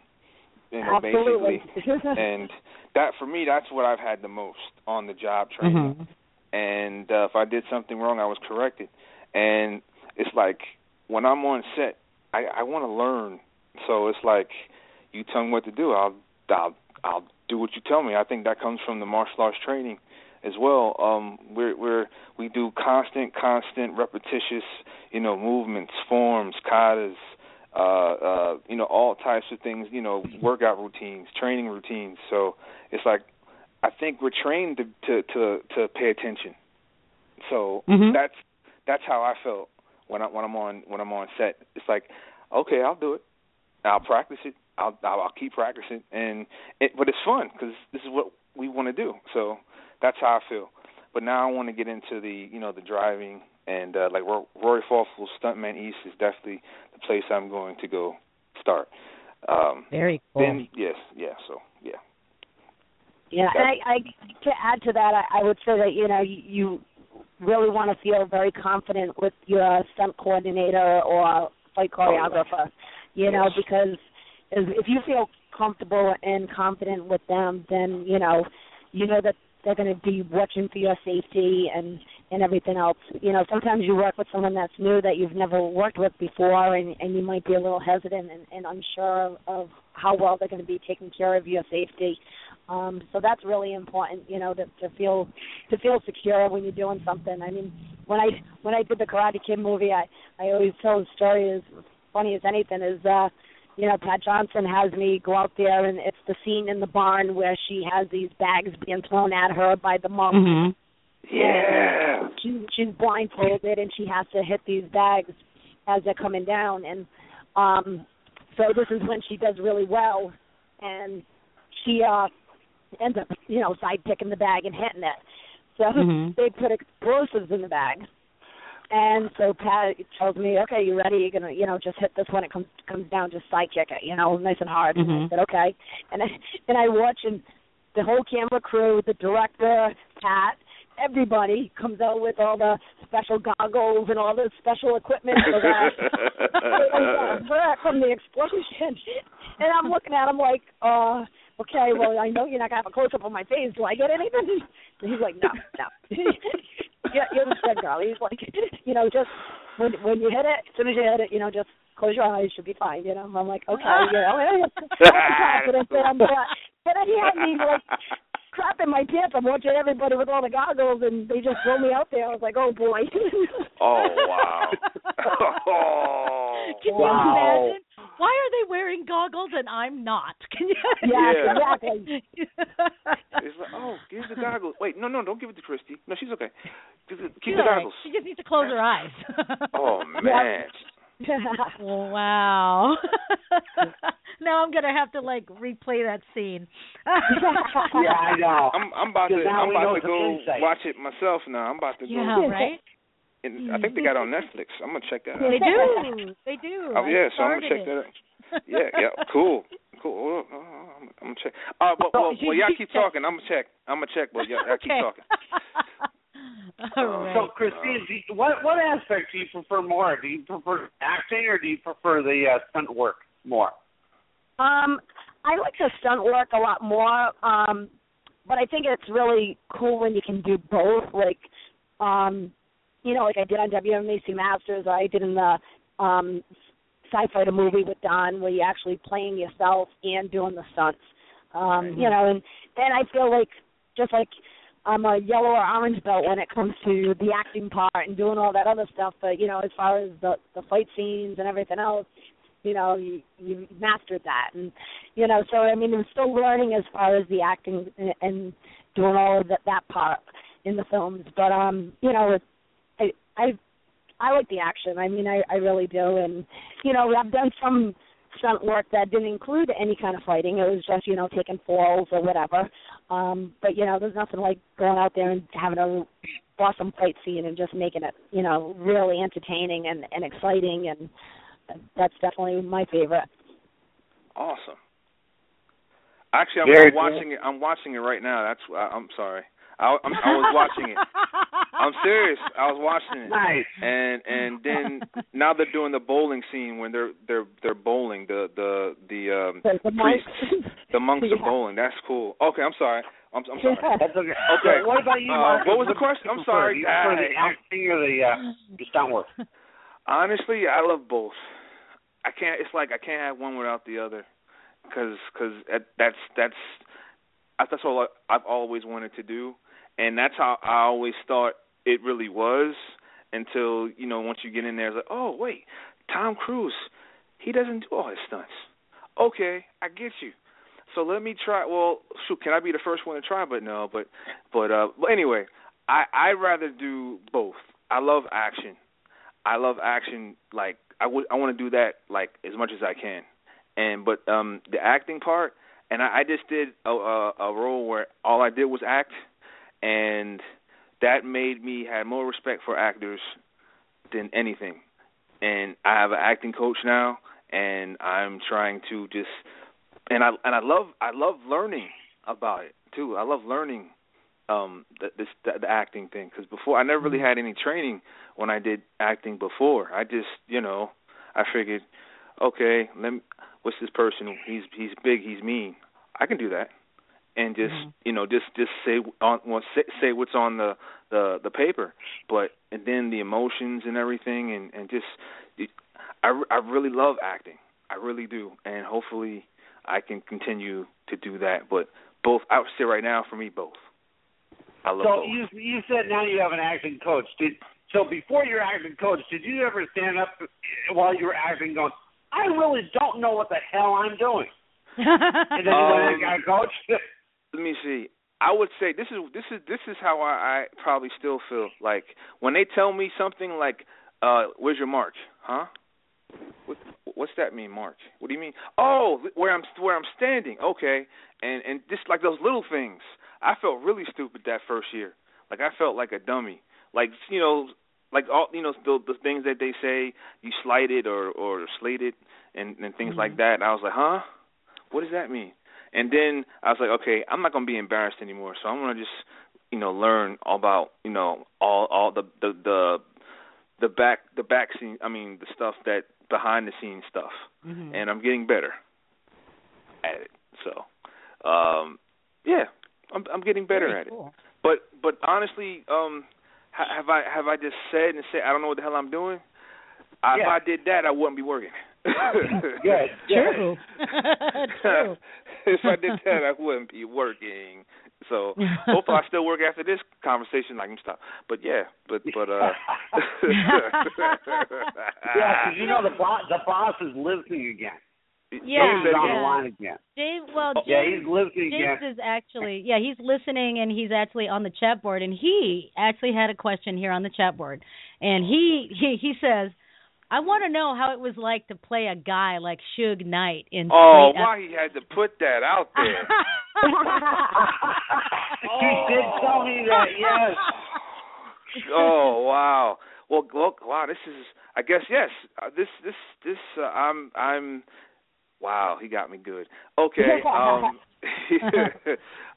you know, Absolutely. basically. And that, for me, that's what I've had the most, on-the-job training. Mm-hmm. And uh, if I did something wrong, I was corrected. And it's like when I'm on set, I, I want to learn. So it's like you tell me what to do, I'll, I'll, I'll do what you tell me. I think that comes from the martial arts training as well. Um, we're, we're, we do constant, constant, repetitious, you know, movements, forms, katas, uh, uh, you know, all types of things, you know, workout routines, training routines. So it's like I think we're trained to to, to, to pay attention. So mm-hmm. that's that's how I felt when I when I'm on when I'm on set. It's like, okay, I'll do it. I'll practice it. I'll I'll keep practicing, and it, but it's fun because this is what we want to do. So. That's how I feel. But now I want to get into the, you know, the driving, and uh, like Rory Fulful's Stuntman East is definitely the place I'm going to go start. Um, Very cool. Then, yes, yeah, so, yeah. Yeah, that's, and I, I, to add to that, I, I would say that, you know, you, you really want to feel very confident with your stunt coordinator or fight choreographer, oh, right. you yes. know, because if you feel comfortable and confident with them, then, you know, you know that they're going to be watching for your safety and, and everything else. You know, sometimes you work with someone that's new that you've never worked with before, and, and you might be a little hesitant and, and unsure of, of how well they're going to be taking care of your safety. Um, so that's really important, you know, to, to feel to feel secure when you're doing something. I mean, when I when I did the Karate Kid movie, I, I always tell the story as funny as anything is, uh, you know, Pat Johnson has me go out there, and it's the scene in the barn where she has these bags being thrown at her by the monk. Mm-hmm. Yeah. She, she's blindfolded, and she has to hit these bags as they're coming down. And um, so this is when she does really well, and she uh, ends up, you know, sidepicking the bag and hitting it. So mm-hmm. they put explosives in the bag. And so Pat tells me, okay, you ready? You're going to, you know, just hit this when it comes comes down, just sidekick it, you know, nice and hard. Mm-hmm. And I said, okay. And I, and I watch, and the whole camera crew, the director, Pat, everybody comes out with all the special goggles and all the special equipment for that. From the explosion. And I'm looking at him like, uh, okay, well, I know you're not going to have a close-up on my face. Do I get anything? And he's like, no, no. Yeah, you're the dead girl. He's like, you know, just when when you hit it, as soon as you hit it, you know, just close your eyes, you'll be fine. You know, I'm like, okay, you know, confident that I'm not. But then he had me like crap in my pants. I'm watching everybody with all the goggles, and they just throw me out there. I was like, oh boy. Oh wow. Oh, can you wow. imagine? Why are they wearing goggles and I'm not? Can you? Yeah, exactly. It's like, oh, give the goggles. Wait, no, no, don't give it to Christy. No, she's okay. Give the, keep the right. goggles. She just needs to close her eyes. Oh, man. Wow. Now I'm going to have to, like, replay that scene. Yeah, I know. I'm, I'm about to, I'm about to go watch it myself now. I'm about to yeah, go. Yeah, right? And I think they got on Netflix. I'm gonna check that out. They do. They do. Oh yeah, so I'm gonna check that out. Yeah, yeah, cool. Cool. Uh, I'm, I'm check. Uh, well, well, well, y'all keep talking. I'm gonna check. I'm gonna check. Well, y'all, y'all keep talking. All right. So, Christine, do you, what what aspect do you prefer more? Do you prefer acting or do you prefer the uh, stunt work more? Um, I like the stunt work a lot more. Um, but I think it's really cool when you can do both. Like, um, you know, like I did on W M A C Masters. Or I did in the um. Sci-Fighter movie with Don where you're actually playing yourself and doing the stunts. Um, right. You know, and then I feel like just like I'm a yellow or orange belt when it comes to the acting part and doing all that other stuff. But, you know, as far as the, the fight scenes and everything else, you know, you, you mastered that. And, you know, so, I mean, I'm still learning as far as the acting and, and doing all of that, that part in the films. But, um, you know, I I've I like the action. I mean, I, I really do. And, you know, I've done some stunt work that didn't include any kind of fighting. It was just, you know, taking falls or whatever. Um, but, you know, there's nothing like going out there and having a awesome fight scene and just making it, you know, really entertaining and, and exciting. And that's definitely my favorite. Awesome. Actually, I'm Very watching cool. it. I'm watching it right now. That's I'm sorry. I, I'm, I was watching it. I'm serious. I was watching it. Nice. And and then now they're doing the bowling scene when they're they're they're bowling the the the um the, the priests monks. the monks yeah. are bowling. That's cool. Okay, I'm sorry. I'm, I'm sorry. That's okay. Okay. So what about you, Mark? Uh, what was the question? I'm sorry. You prefer the acting or the uh, the stunt work? Honestly, I love both. I can't. It's like I can't have one without the other, because cause that's that's that's all I've always wanted to do. And that's how I always thought it really was until, you know, once you get in there, it's like, oh, wait, Tom Cruise, he doesn't do all his stunts. Okay, I get you. So let me try. Well, shoot, can I be the first one to try? But no, but but, uh, but anyway, I, I'd rather do both. I love action. I love action. Like, I, would, I want to do that, like, as much as I can. And But um, the acting part, and I, I just did a, a, a role where all I did was act. And that made me have more respect for actors than anything. And I have an acting coach now, and I'm trying to just and I and I love I love learning about it too. I love learning um, the, this the, the acting thing because before I never really had any training when I did acting before. I just you know I figured, okay, let me, what's this person? He's he's big. He's mean. I can do that. And just mm-hmm. you know, just just say on well, say, say what's on the, the, the paper, but and then the emotions and everything, and and just it, I, I really love acting, I really do, and hopefully I can continue to do that. But both, I would say right now for me, both. I love so both. you you said now you have an acting coach. Did so before your acting coach, did you ever stand up while you were acting, going, I really don't know what the hell I'm doing, and then um, you got a coach. Let me see. I would say this is this is this is how I, I probably still feel. Like when they tell me something like, uh, "Where's your mark?" Huh? What, what's that mean, mark? What do you mean? Oh, where I'm where I'm standing. Okay, and and just like those little things, I felt really stupid that first year. Like I felt like a dummy. Like you know, like all you know the, the things that they say you slighted or or slated and and things mm-hmm. like that. And I was like, huh? What does that mean? And then I was like, okay, I'm not going to be embarrassed anymore, so I'm going to just, you know, learn about, you know, all all the the the, the back the back scene. I mean, the stuff that behind the scenes stuff, mm-hmm. and I'm getting better at it. So, um, yeah, I'm I'm getting better Very at cool. it. But but honestly, um, have I have I just said and said I don't know what the hell I'm doing? Yeah. If I did that, I wouldn't be working. Yes, true. True. If I did that, I wouldn't be working. So hopefully I still work after this conversation. Like I'm stop, but yeah, but but uh. Yeah, because you know the boss, the boss is listening again. Yeah, James is yeah. on the line again. Dave, well, James, yeah, he's listening James again. is actually, yeah, he's listening and he's actually on the chat board. And he actually had a question here on the chat board, and he he he says. I want to know how it was like to play a guy like Suge Knight in. Oh, why he had to put that out there? Oh. He did tell me that, yes. Oh wow. Well, look, wow. This is, I guess, yes. Uh, this, this, this. Uh, I'm, I'm. Wow, he got me good. Okay, um,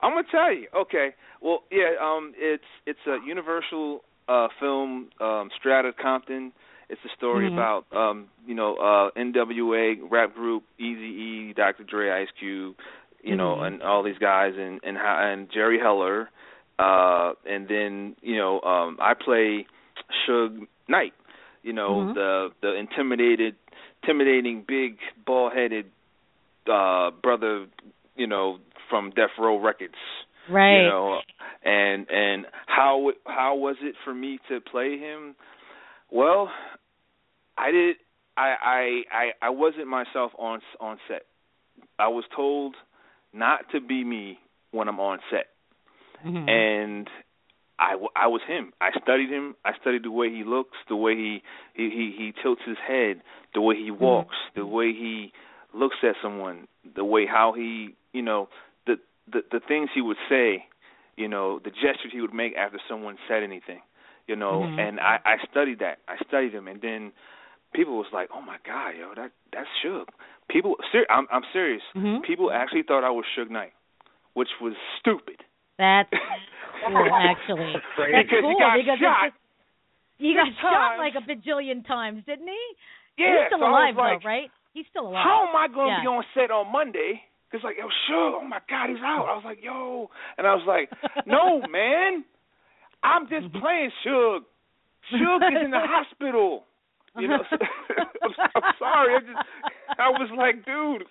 I'm gonna tell you. Okay, well, yeah, um, it's it's a Universal uh, film, um, Strata Compton. It's a story mm-hmm. about um, you know uh, N W A rap group, Eazy-E, Doctor Dre, Ice Cube, you mm-hmm. know, and all these guys, and and, how, and Jerry Heller, uh, and then you know um, I play Suge Knight, you know mm-hmm. the the intimidated. intimidating, big, bald-headed uh, brother, you know, from Death Row Records. Right. You know, and and how how was it for me to play him? Well, I did. I I, I, I wasn't myself on on set. I was told not to be me when I'm on set, mm-hmm. and I, I was him. I studied him. I studied the way he looks, the way he he, he, he tilts his head, the way he walks, mm-hmm. the way he looks at someone, the way how he, you know, the, the the things he would say, you know, the gestures he would make after someone said anything, you know, mm-hmm. and I, I studied that. I studied him, and then people was like, oh, my God, yo, that that's Suge. People, ser- I'm, I'm serious. Mm-hmm. People actually thought I was Suge Knight, which was stupid. That's cool, actually. That's cool because he got because shot, just, he got shot like a bajillion times, didn't he? Yeah, he's still so alive, like, though, right? He's still alive. How am I going to yeah. be on set on Monday? It's like, oh, sure, oh my God, he's out. I was like, yo, and I was like, no, man, I'm just playing Suge. Suge is in the hospital. You know, so, I'm, I'm sorry. I just, I was like, dude.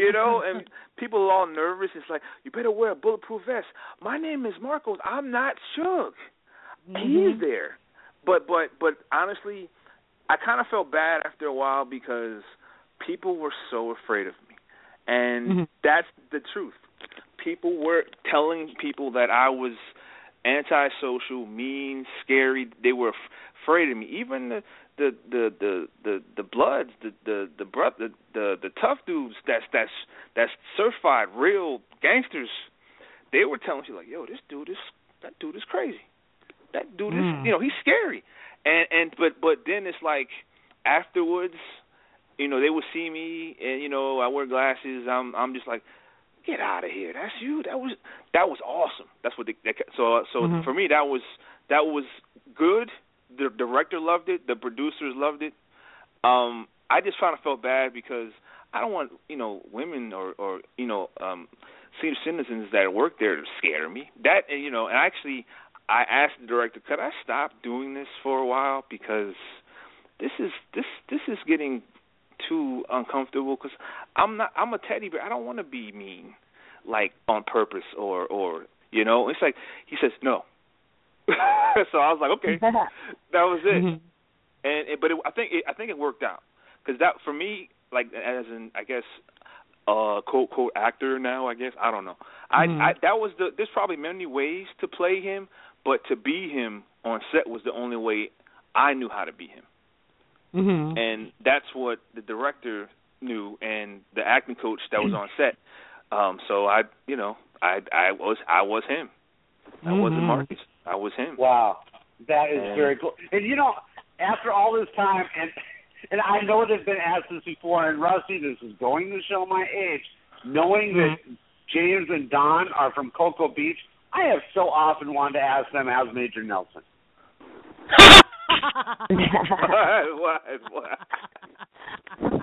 You know, and people are all nervous. It's like, you better wear a bulletproof vest. My name is Marcos. I'm not Suge. Mm-hmm. He's there. But, but, but honestly, I kind of felt bad after a while because people were so afraid of me. And mm-hmm. that's the truth. People were telling people that I was antisocial, mean, scary. They were f- afraid of me. Even the... The the, the the the bloods, the the the, bro, the the the tough dudes that's that's that's certified real gangsters, they were telling you like, yo, this dude is that dude is crazy, that dude is mm. you know he's scary, and and but but then it's like afterwards, you know they would see me and you know I wear glasses, I'm I'm just like, get out of here, that's you, that was that was awesome, that's what they, that, so so mm-hmm. for me that was that was good. The director loved it. The producers loved it. Um, I just kind of felt bad because I don't want, you know, women or, or you know, um, senior citizens that work there to scare me. That, and, you know, and actually I asked the director, could I stop doing this for a while because this is this this is getting too uncomfortable because I'm not I'm a teddy bear. I don't want to be mean, like on purpose or, or you know. It's like he says no. So I was like, okay, that was it. Mm-hmm. And, and but it, I think it, I think it worked out because that for me, like as an I guess uh, quote quote actor now, I guess I don't know. Mm-hmm. I, I that was the there's probably many ways to play him, but to be him on set was the only way I knew how to be him. Mm-hmm. And that's what the director knew and the acting coach that was on set. Um, so I, you know, I I was I was him. I mm-hmm. wasn't Marcus. I was him. Wow. That is and, very cool. And, you know, after all this time, and and I know they've been asked this before, and Rusty, this is going to show my age, knowing mm-hmm. that James and Don are from Cocoa Beach, I have so often wanted to ask them, how's Major Nelson? what, what, what?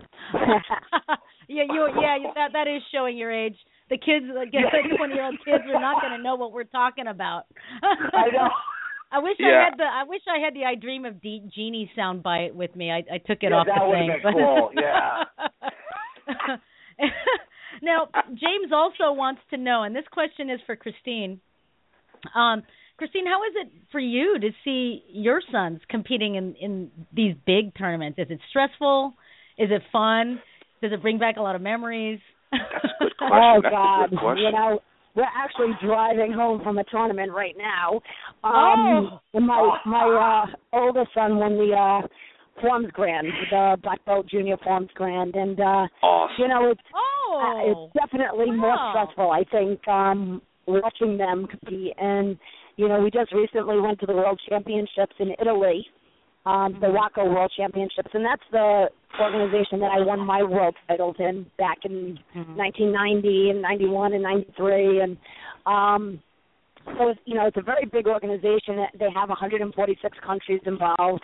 yeah, you, yeah that, that is showing your age. The kids, like twenty-year-old kids, are not going to know what we're talking about. I know. I wish yeah. I had the I wish I had the I Dream of D- Genie soundbite with me. I, I took it yeah, off the thing. That would be cool. Yeah. Now, James also wants to know, and this question is for Christine. Um, Christine, how is it for you to see your sons competing in, in these big tournaments? Is it stressful? Is it fun? Does it bring back a lot of memories? That's a good question. Oh, That's God. Good question. You know, we're actually driving home from a tournament right now. Um, oh. My, my uh, older son won the uh, Forms Grand, the Black Belt Junior Forms Grand. And, uh, awesome. You know, it's, oh. uh, it's definitely wow. more stressful, I think, um, watching them compete. And, you know, we just recently went to the World Championships in Italy, um, the Waco World Championships. And that's the organization that I won my rope titles in back in mm-hmm. nineteen ninety and ninety-one and ninety-three. And um, so, it's, you know, it's a very big organization. They have one hundred forty-six countries involved.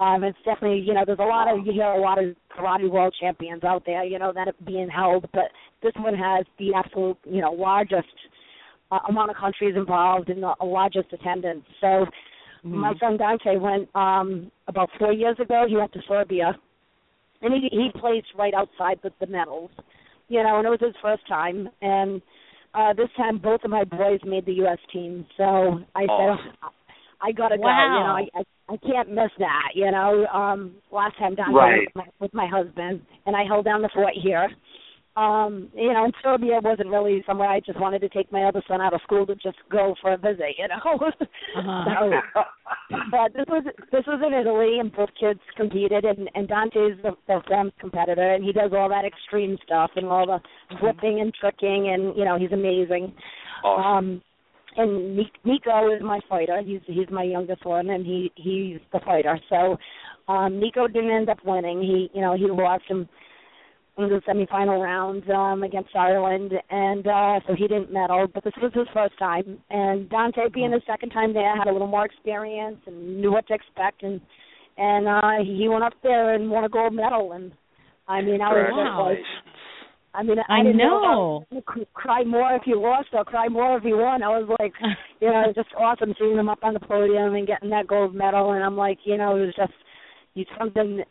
Um, it's definitely, you know, there's a lot of, you hear a lot of karate world champions out there, you know, that are being held. But this one has the absolute, you know, largest uh, amount of countries involved and the largest attendance. So mm-hmm. my son Dante went um, about four years ago. He went to Serbia. And he, he placed right outside with the medals, you know, and it was his first time. And uh, this time both of my boys made the U S team. So I oh. said, oh, I got to wow. go, you know, I, I I can't miss that, you know. Um, last time down right. with, my, with my husband, and I held down the fort here. Um, you know, and Serbia wasn't really somewhere I just wanted to take my other son out of school to just go for a visit, you know. Uh-huh. so, but this was this was in Italy, and both kids competed, and, and Dante's the, the firm's competitor, and he does all that extreme stuff and all the flipping mm-hmm. and tricking, and, you know, he's amazing. Awesome. Um, And Nico is my fighter. He's he's my youngest one, and he, he's the fighter. So um, Nico didn't end up winning. He you know he lost him in the semifinal round um, against Ireland, and uh, so he didn't medal. But this was his first time, and Dante, being his second time there, had a little more experience and knew what to expect, and and uh, he went up there and won a gold medal. And I mean, I was wow. just like. I mean, I, I didn't know. know I cry more if you lost or cry more if you won. I was like, you know, it was just awesome seeing them up on the podium and getting that gold medal. And I'm like, you know, it was just you something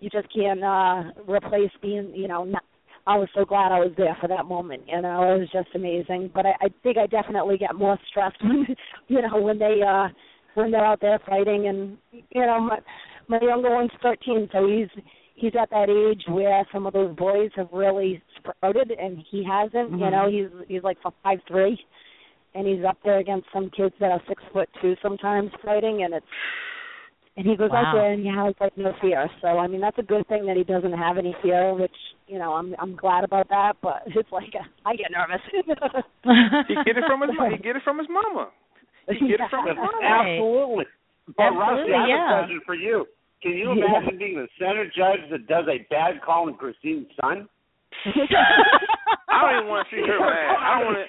you just can't uh, replace being, you know, not, I was so glad I was there for that moment. You know, it was just amazing. But I, I think I definitely get more stressed when, you know, when, they, uh, when they're out there fighting. And, you know, my, my younger one's thirteen, so he's – he's at that age where some of those boys have really sprouted, and he hasn't. Mm-hmm. You know, he's he's like five three, and he's up there against some kids that are six foot two sometimes fighting, and it's and he goes wow. out there and he has like no fear. So I mean, that's a good thing that he doesn't have any fear, which you know I'm I'm glad about that. But it's like a, I get nervous. he get it from his he get it from his mama. He get yeah. it from his mama. Absolutely. Absolutely. But Roxy, I have yeah. a question for you. Can you imagine yeah. being the center judge that does a bad call on Christine's son? I don't even want to see her mad. I want to.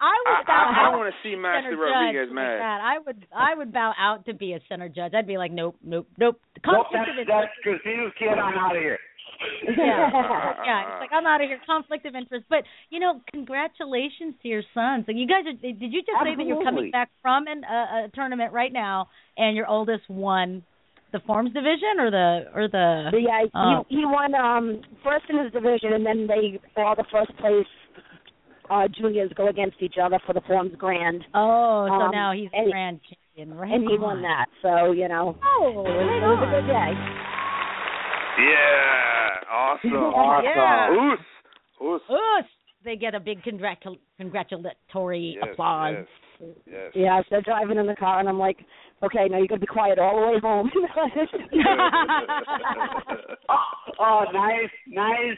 I would. I, I, I want to see Master Rodriguez mad. That. I would. I would bow out to be a center judge. I'd be like, nope, nope, nope. Well, that's, that's Christine's kid. I'm out of here. Yeah, yeah. It's like I'm out of here. Conflict of interest. But you know, congratulations to your sons. And you guys, are, did you just Absolutely. say that you're coming back from an, uh, a tournament right now, and your oldest won? The forms division or the or the yeah oh. he, he won um, first in his division, and then they all the first place uh, juniors go against each other for the forms grand. Oh, so um, now he's and, grand champion, right? And he won that, so you know. Oh, it was a good day. Yeah, awesome, awesome. Yeah. Oos, oos, oos. They get a big congratu- congratulatory yes, applause. Yes. Yes. Yeah, so driving in the car, and I'm like, okay, now you're going to be quiet all the way home. oh, oh, nice, nice.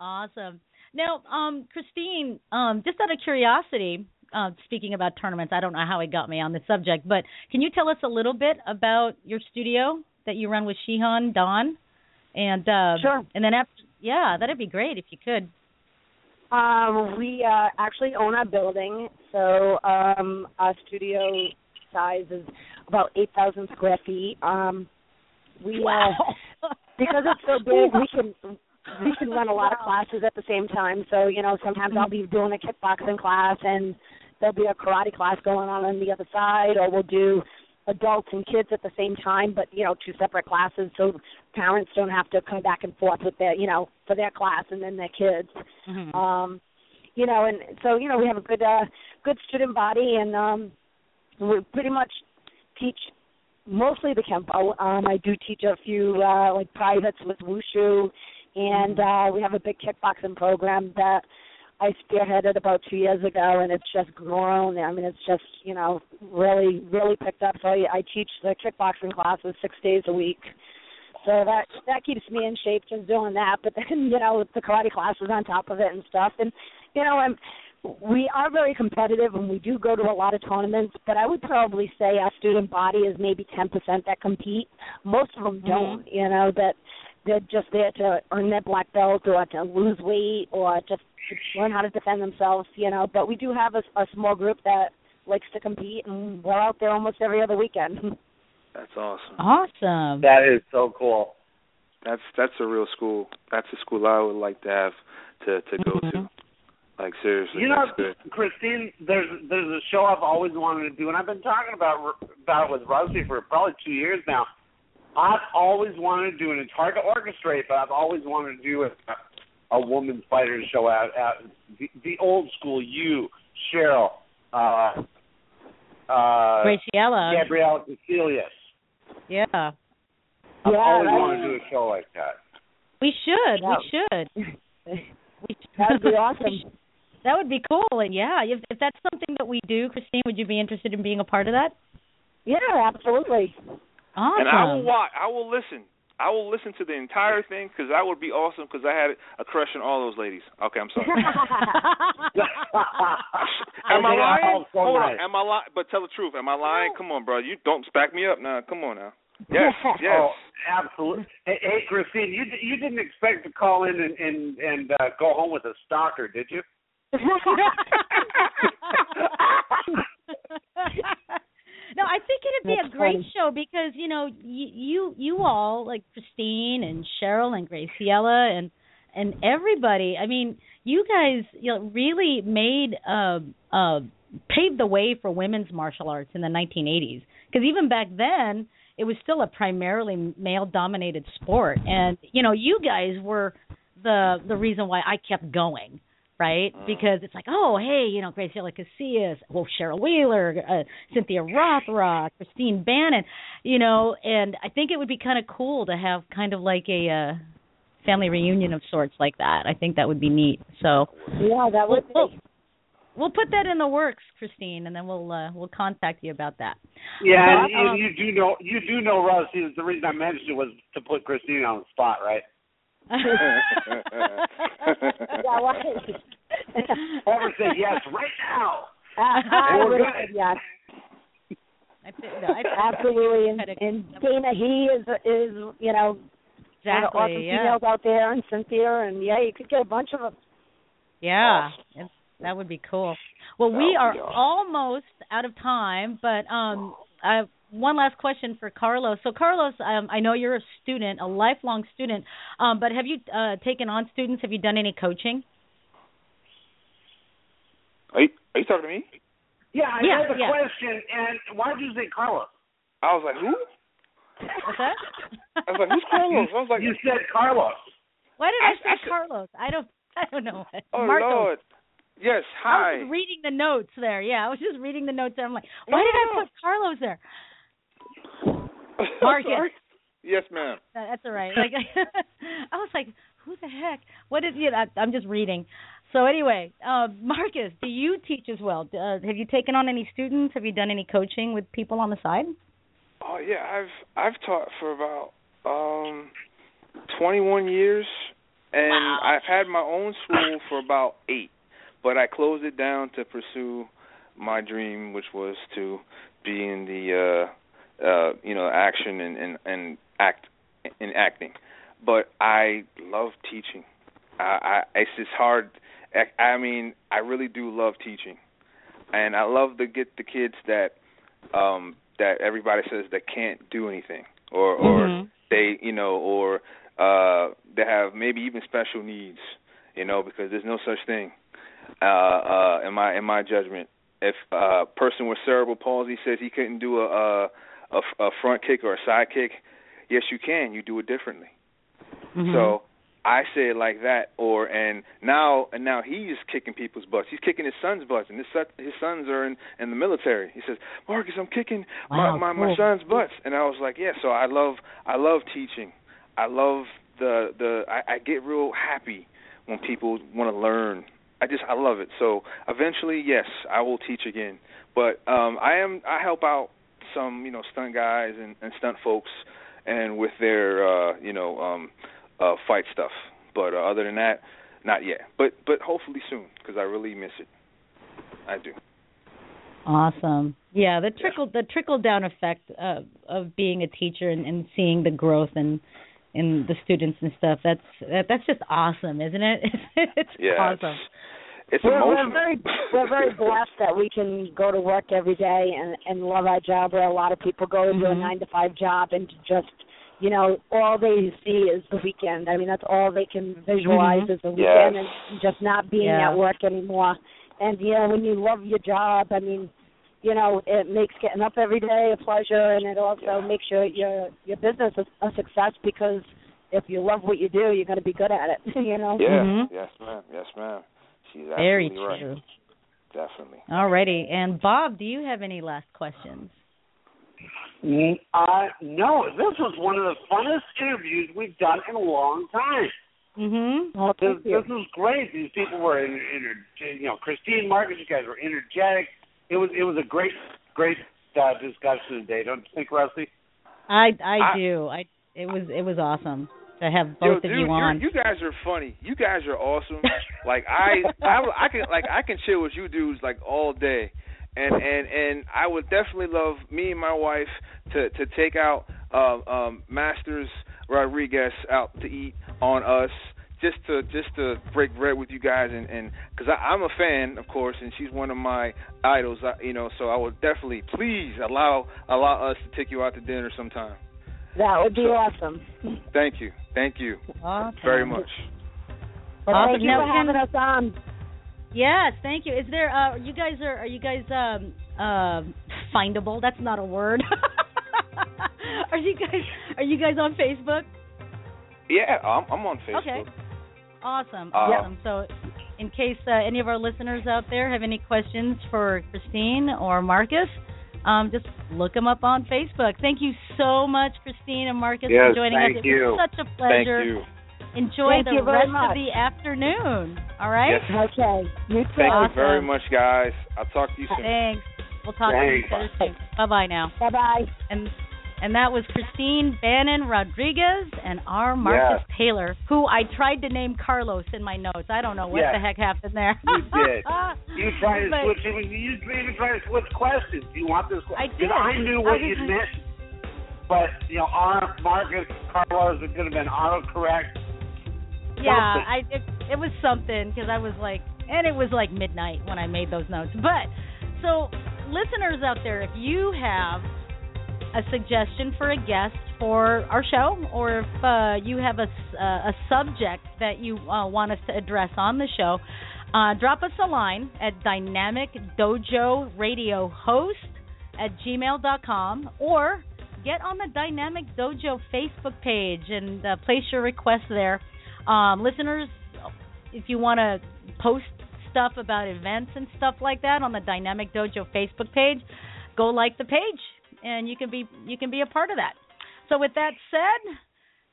Awesome. Now, um, Christine, um, just out of curiosity, uh, speaking about tournaments, I don't know how it got me on the subject, but can you tell us a little bit about your studio that you run with Shehan, Don? And, uh, sure. And then after, yeah, that'd be great if you could. Um, we uh, actually own our building, so um, our studio size is about eight thousand square feet. Um, we wow. uh, because it's so big, we can we can run a lot wow. of classes at the same time. So you know, sometimes I'll be doing a kickboxing class, and there'll be a karate class going on on the other side, or we'll do adults and kids at the same time, but you know, two separate classes, so parents don't have to come back and forth with their, you know, for their class and then their kids. Mm-hmm. Um, you know, and so, you know, we have a good uh, good student body, and um, we pretty much teach mostly the Kempo. Um, I do teach a few, uh, like, privates with Wushu, and uh, we have a big kickboxing program that I spearheaded about two years ago, and it's just grown. I mean, it's just, you know, really, really picked up. So I, I teach the kickboxing classes six days a week. So that that keeps me in shape just doing that. But then, you know, with the karate classes on top of it and stuff. And, you know, I'm, we are very competitive, and we do go to a lot of tournaments, but I would probably say our student body is maybe ten percent that compete. Most of them don't, mm-hmm. you know, that they're just there to earn their black belt or to lose weight or just to learn how to defend themselves, you know. But we do have a, a small group that likes to compete, and we're out there almost every other weekend. That's awesome. Awesome. That is so cool. That's that's a real school. That's a school I would like to have to, to go mm-hmm. to. Like, seriously. You know, Christine, there's there's a show I've always wanted to do, and I've been talking about, about it with Rusty for probably two years now. I've always wanted to do, and it's hard to orchestrate, but I've always wanted to do a, a women's fighter show out at the, the old school, you, Cheryl, uh, uh, Graciela, Gabriela Casillas. Yeah. I've yeah, always wanted to do a show like that. We should. Yeah. We should. We should. That would be awesome. That would be cool. And, yeah, if, if that's something that we do, Christine, would you be interested in being a part of that? Yeah, absolutely. Awesome. And I will watch. I will listen. I will listen to the entire thing because that would be awesome because I had a crush on all those ladies. Okay, I'm sorry. Am I lying? Hold on. Am I lying? But tell the truth. Am I lying? Come on, bro. You don't back me up now. Come on now. Yes, yes. Oh, absolutely. Hey, hey, Christine, you you didn't expect to call in and, and, and uh, go home with a stalker, did you? No, I think it would be That's a great funny. show because, you know, you, you you all, like Christine and Cheryl and Graciela and and everybody, I mean, you guys you know, really made, uh, uh, paved the way for women's martial arts in the nineteen eighties. Because even back then, it was still a primarily male-dominated sport. And, you know, you guys were the the reason why I kept going. Right? Because it's like, oh, hey, you know, Graciela Casillas, well, Cheryl Wheeler, uh, Cynthia Rothrock, Christine Bannon, you know, and I think it would be kind of cool to have kind of like a uh, family reunion of sorts like that. I think that would be neat. So yeah, that would we'll, be. We'll, we'll put that in the works, Christine, and then we'll uh, we'll contact you about that. Yeah, but, and um, you do know you do know, Ross, the reason I mentioned it was to put Christine on the spot, right? Yeah, why? Whoever said yes right now. Uh, I would have said yes. I think, no, I think Absolutely, and, and Dana, he is is you know exactly, one of the awesome yeah. females out there, and Cynthia, and yeah, you could get a bunch of them. Yeah, oh. that would be cool. Well, so, we are yeah. almost out of time, but um, I. One last question for Carlos. So, Carlos, um, I know you're a student, a lifelong student, um, but have you uh, taken on students? Have you done any coaching? Are you, are you talking to me? Yeah, I yeah, have a yeah. question, and why did you say Carlos? I was like, who? What's that? I was like, who's Carlos? I was like, you said Carlos. Why did I, I say I said, Carlos? I don't I don't know. Oh, Marcos. Lord. Yes, hi. I was just reading the notes there. Yeah, I was just reading the notes there. I'm like, why no, did no. I put Carlos there? Marcus. Yes, ma'am. That's all right. Like, I was like, who the heck? What is it? I'm just reading. So anyway, uh, Marcus, do you teach as well? Uh, have you taken on any students? Have you done any coaching with people on the side? Oh yeah, I've I've taught for about um, twenty-one years, and wow. I've had my own school for about eight, but I closed it down to pursue my dream, which was to be in the uh, Uh, you know, action and, and, and act in acting, but I love teaching. I, I it's just hard. I, I mean, I really do love teaching, and I love to get the kids that um, that everybody says that can't do anything, or, or mm-hmm. they, you know, or uh, they have maybe even special needs, you know, because there's no such thing uh, uh, in my in my judgment. If a person with cerebral palsy says he couldn't do a, a A, a front kick or a side kick, yes, you can. You do it differently. Mm-hmm. So I say it like that. Or and now and now he's kicking people's butts. He's kicking his son's butts, and his son, his sons are in, in the military. He says, "Marcus, I'm kicking wow, my, my, cool. my son's butts," and I was like, "Yeah." So I love I love teaching. I love the the. I, I get real happy when people want to learn. I just I love it. So eventually, yes, I will teach again. But um, I am I help out some, you know, stunt guys and, and stunt folks and with their, uh, you know, um, uh, fight stuff. But uh, other than that, not yet. But but hopefully soon because I really miss it. I do. Awesome. Yeah, the trickle the trickle down effect of, of being a teacher and, and seeing the growth and in, in the students and stuff. That's that, that's just awesome, isn't it? It's yeah, awesome. It's, it's we're, emotional. We're very we're very blessed that we can go to work every day and, and love our job. Where a lot of people go into mm-hmm. a nine to five job and just you know all they see is the weekend. I mean, that's all they can visualize mm-hmm. is the weekend yes. and just not being yeah. at work anymore. And, you know, when you love your job, I mean, you know, it makes getting up every day a pleasure, and it also yeah. makes your, your your business a, a success, because if you love what you do, you're going to be good at it, you know? Yeah, mm-hmm. yes, ma'am, yes, ma'am. She's very true. Right. Definitely. All righty. And, Bob, do you have any last questions? Uh, no, this was one of the funnest interviews we've done in a long time. Mm-hmm. Well, this, this was great. These people were, in, in, you know, Christine, Marcus, you guys were energetic. It was it was a great, great uh, discussion today. Don't you think, Rusty? I I, I do. I it was it was awesome to have both dude, of you on. You guys are funny. You guys are awesome. Like I, I I can like I can chill with you dudes like all day, and and, and I would definitely love me and my wife to to take out uh, um, Masters Rodriguez out to eat on us, just to just to break bread with you guys, and because I'm a fan, of course, and she's one of my idols, you know. So I would definitely please allow allow us to take you out to dinner sometime. That would be so, awesome. Thank you, thank you, awesome. Very much. Well, thank you for having us on. Yes, thank you. Is there? Uh, you guys are are you guys um, uh, findable? That's not a word. Are you guys Are you guys on Facebook? Yeah, I'm, I'm on Facebook. Okay, awesome, awesome. Uh, so, in case uh, any of our listeners out there have any questions for Christine or Marcus, um, just look them up on Facebook. Thank you so much, Christine and Marcus, yes, for joining us. It was such a pleasure. Thank you. Enjoy thank the you rest much. of the afternoon. All right. Yes. Okay. You too. Thank awesome. you very much, guys. I'll talk to you soon. Thanks. We'll talk Thanks. to you soon. Bye bye now. Bye bye. And. And that was Christine Bannon-Rodrigues and R. Marcus yes. Taylor, who I tried to name Carlos in my notes. I don't know what yes. the heck happened there. You did. You tried to but, switch. You even tried to switch questions. You want this question? I did. I knew what you meant. But, you know, R. Marcus, Carlos, it could have been autocorrect. Yeah, I, it, it was something, because I was like, and it was like midnight when I made those notes. But, so, listeners out there, if you have a suggestion for a guest for our show, or if uh, you have a, uh, a subject that you uh, want us to address on the show, uh, drop us a line at dynamic dojo radio host at gmail dot com, or get on the Dynamic Dojo Facebook page and uh, place your request there. Um, listeners, if you want to post stuff about events and stuff like that on the Dynamic Dojo Facebook page, go like the page. And you can be you can be a part of that. So with that said,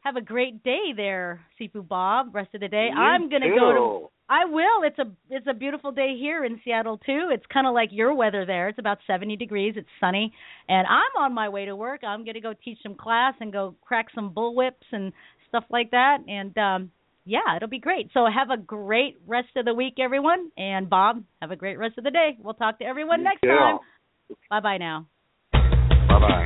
have a great day there, Sifu Bob. Rest of the day. You I'm gonna too. go to. I will. It's a it's a beautiful day here in Seattle too. It's kind of like your weather there. It's about seventy degrees. It's sunny, and I'm on my way to work. I'm gonna go teach some class and go crack some bullwhips and stuff like that. And um, yeah, it'll be great. So have a great rest of the week, everyone. And Bob, have a great rest of the day. We'll talk to everyone you next too. time. Bye bye now. Bye-bye.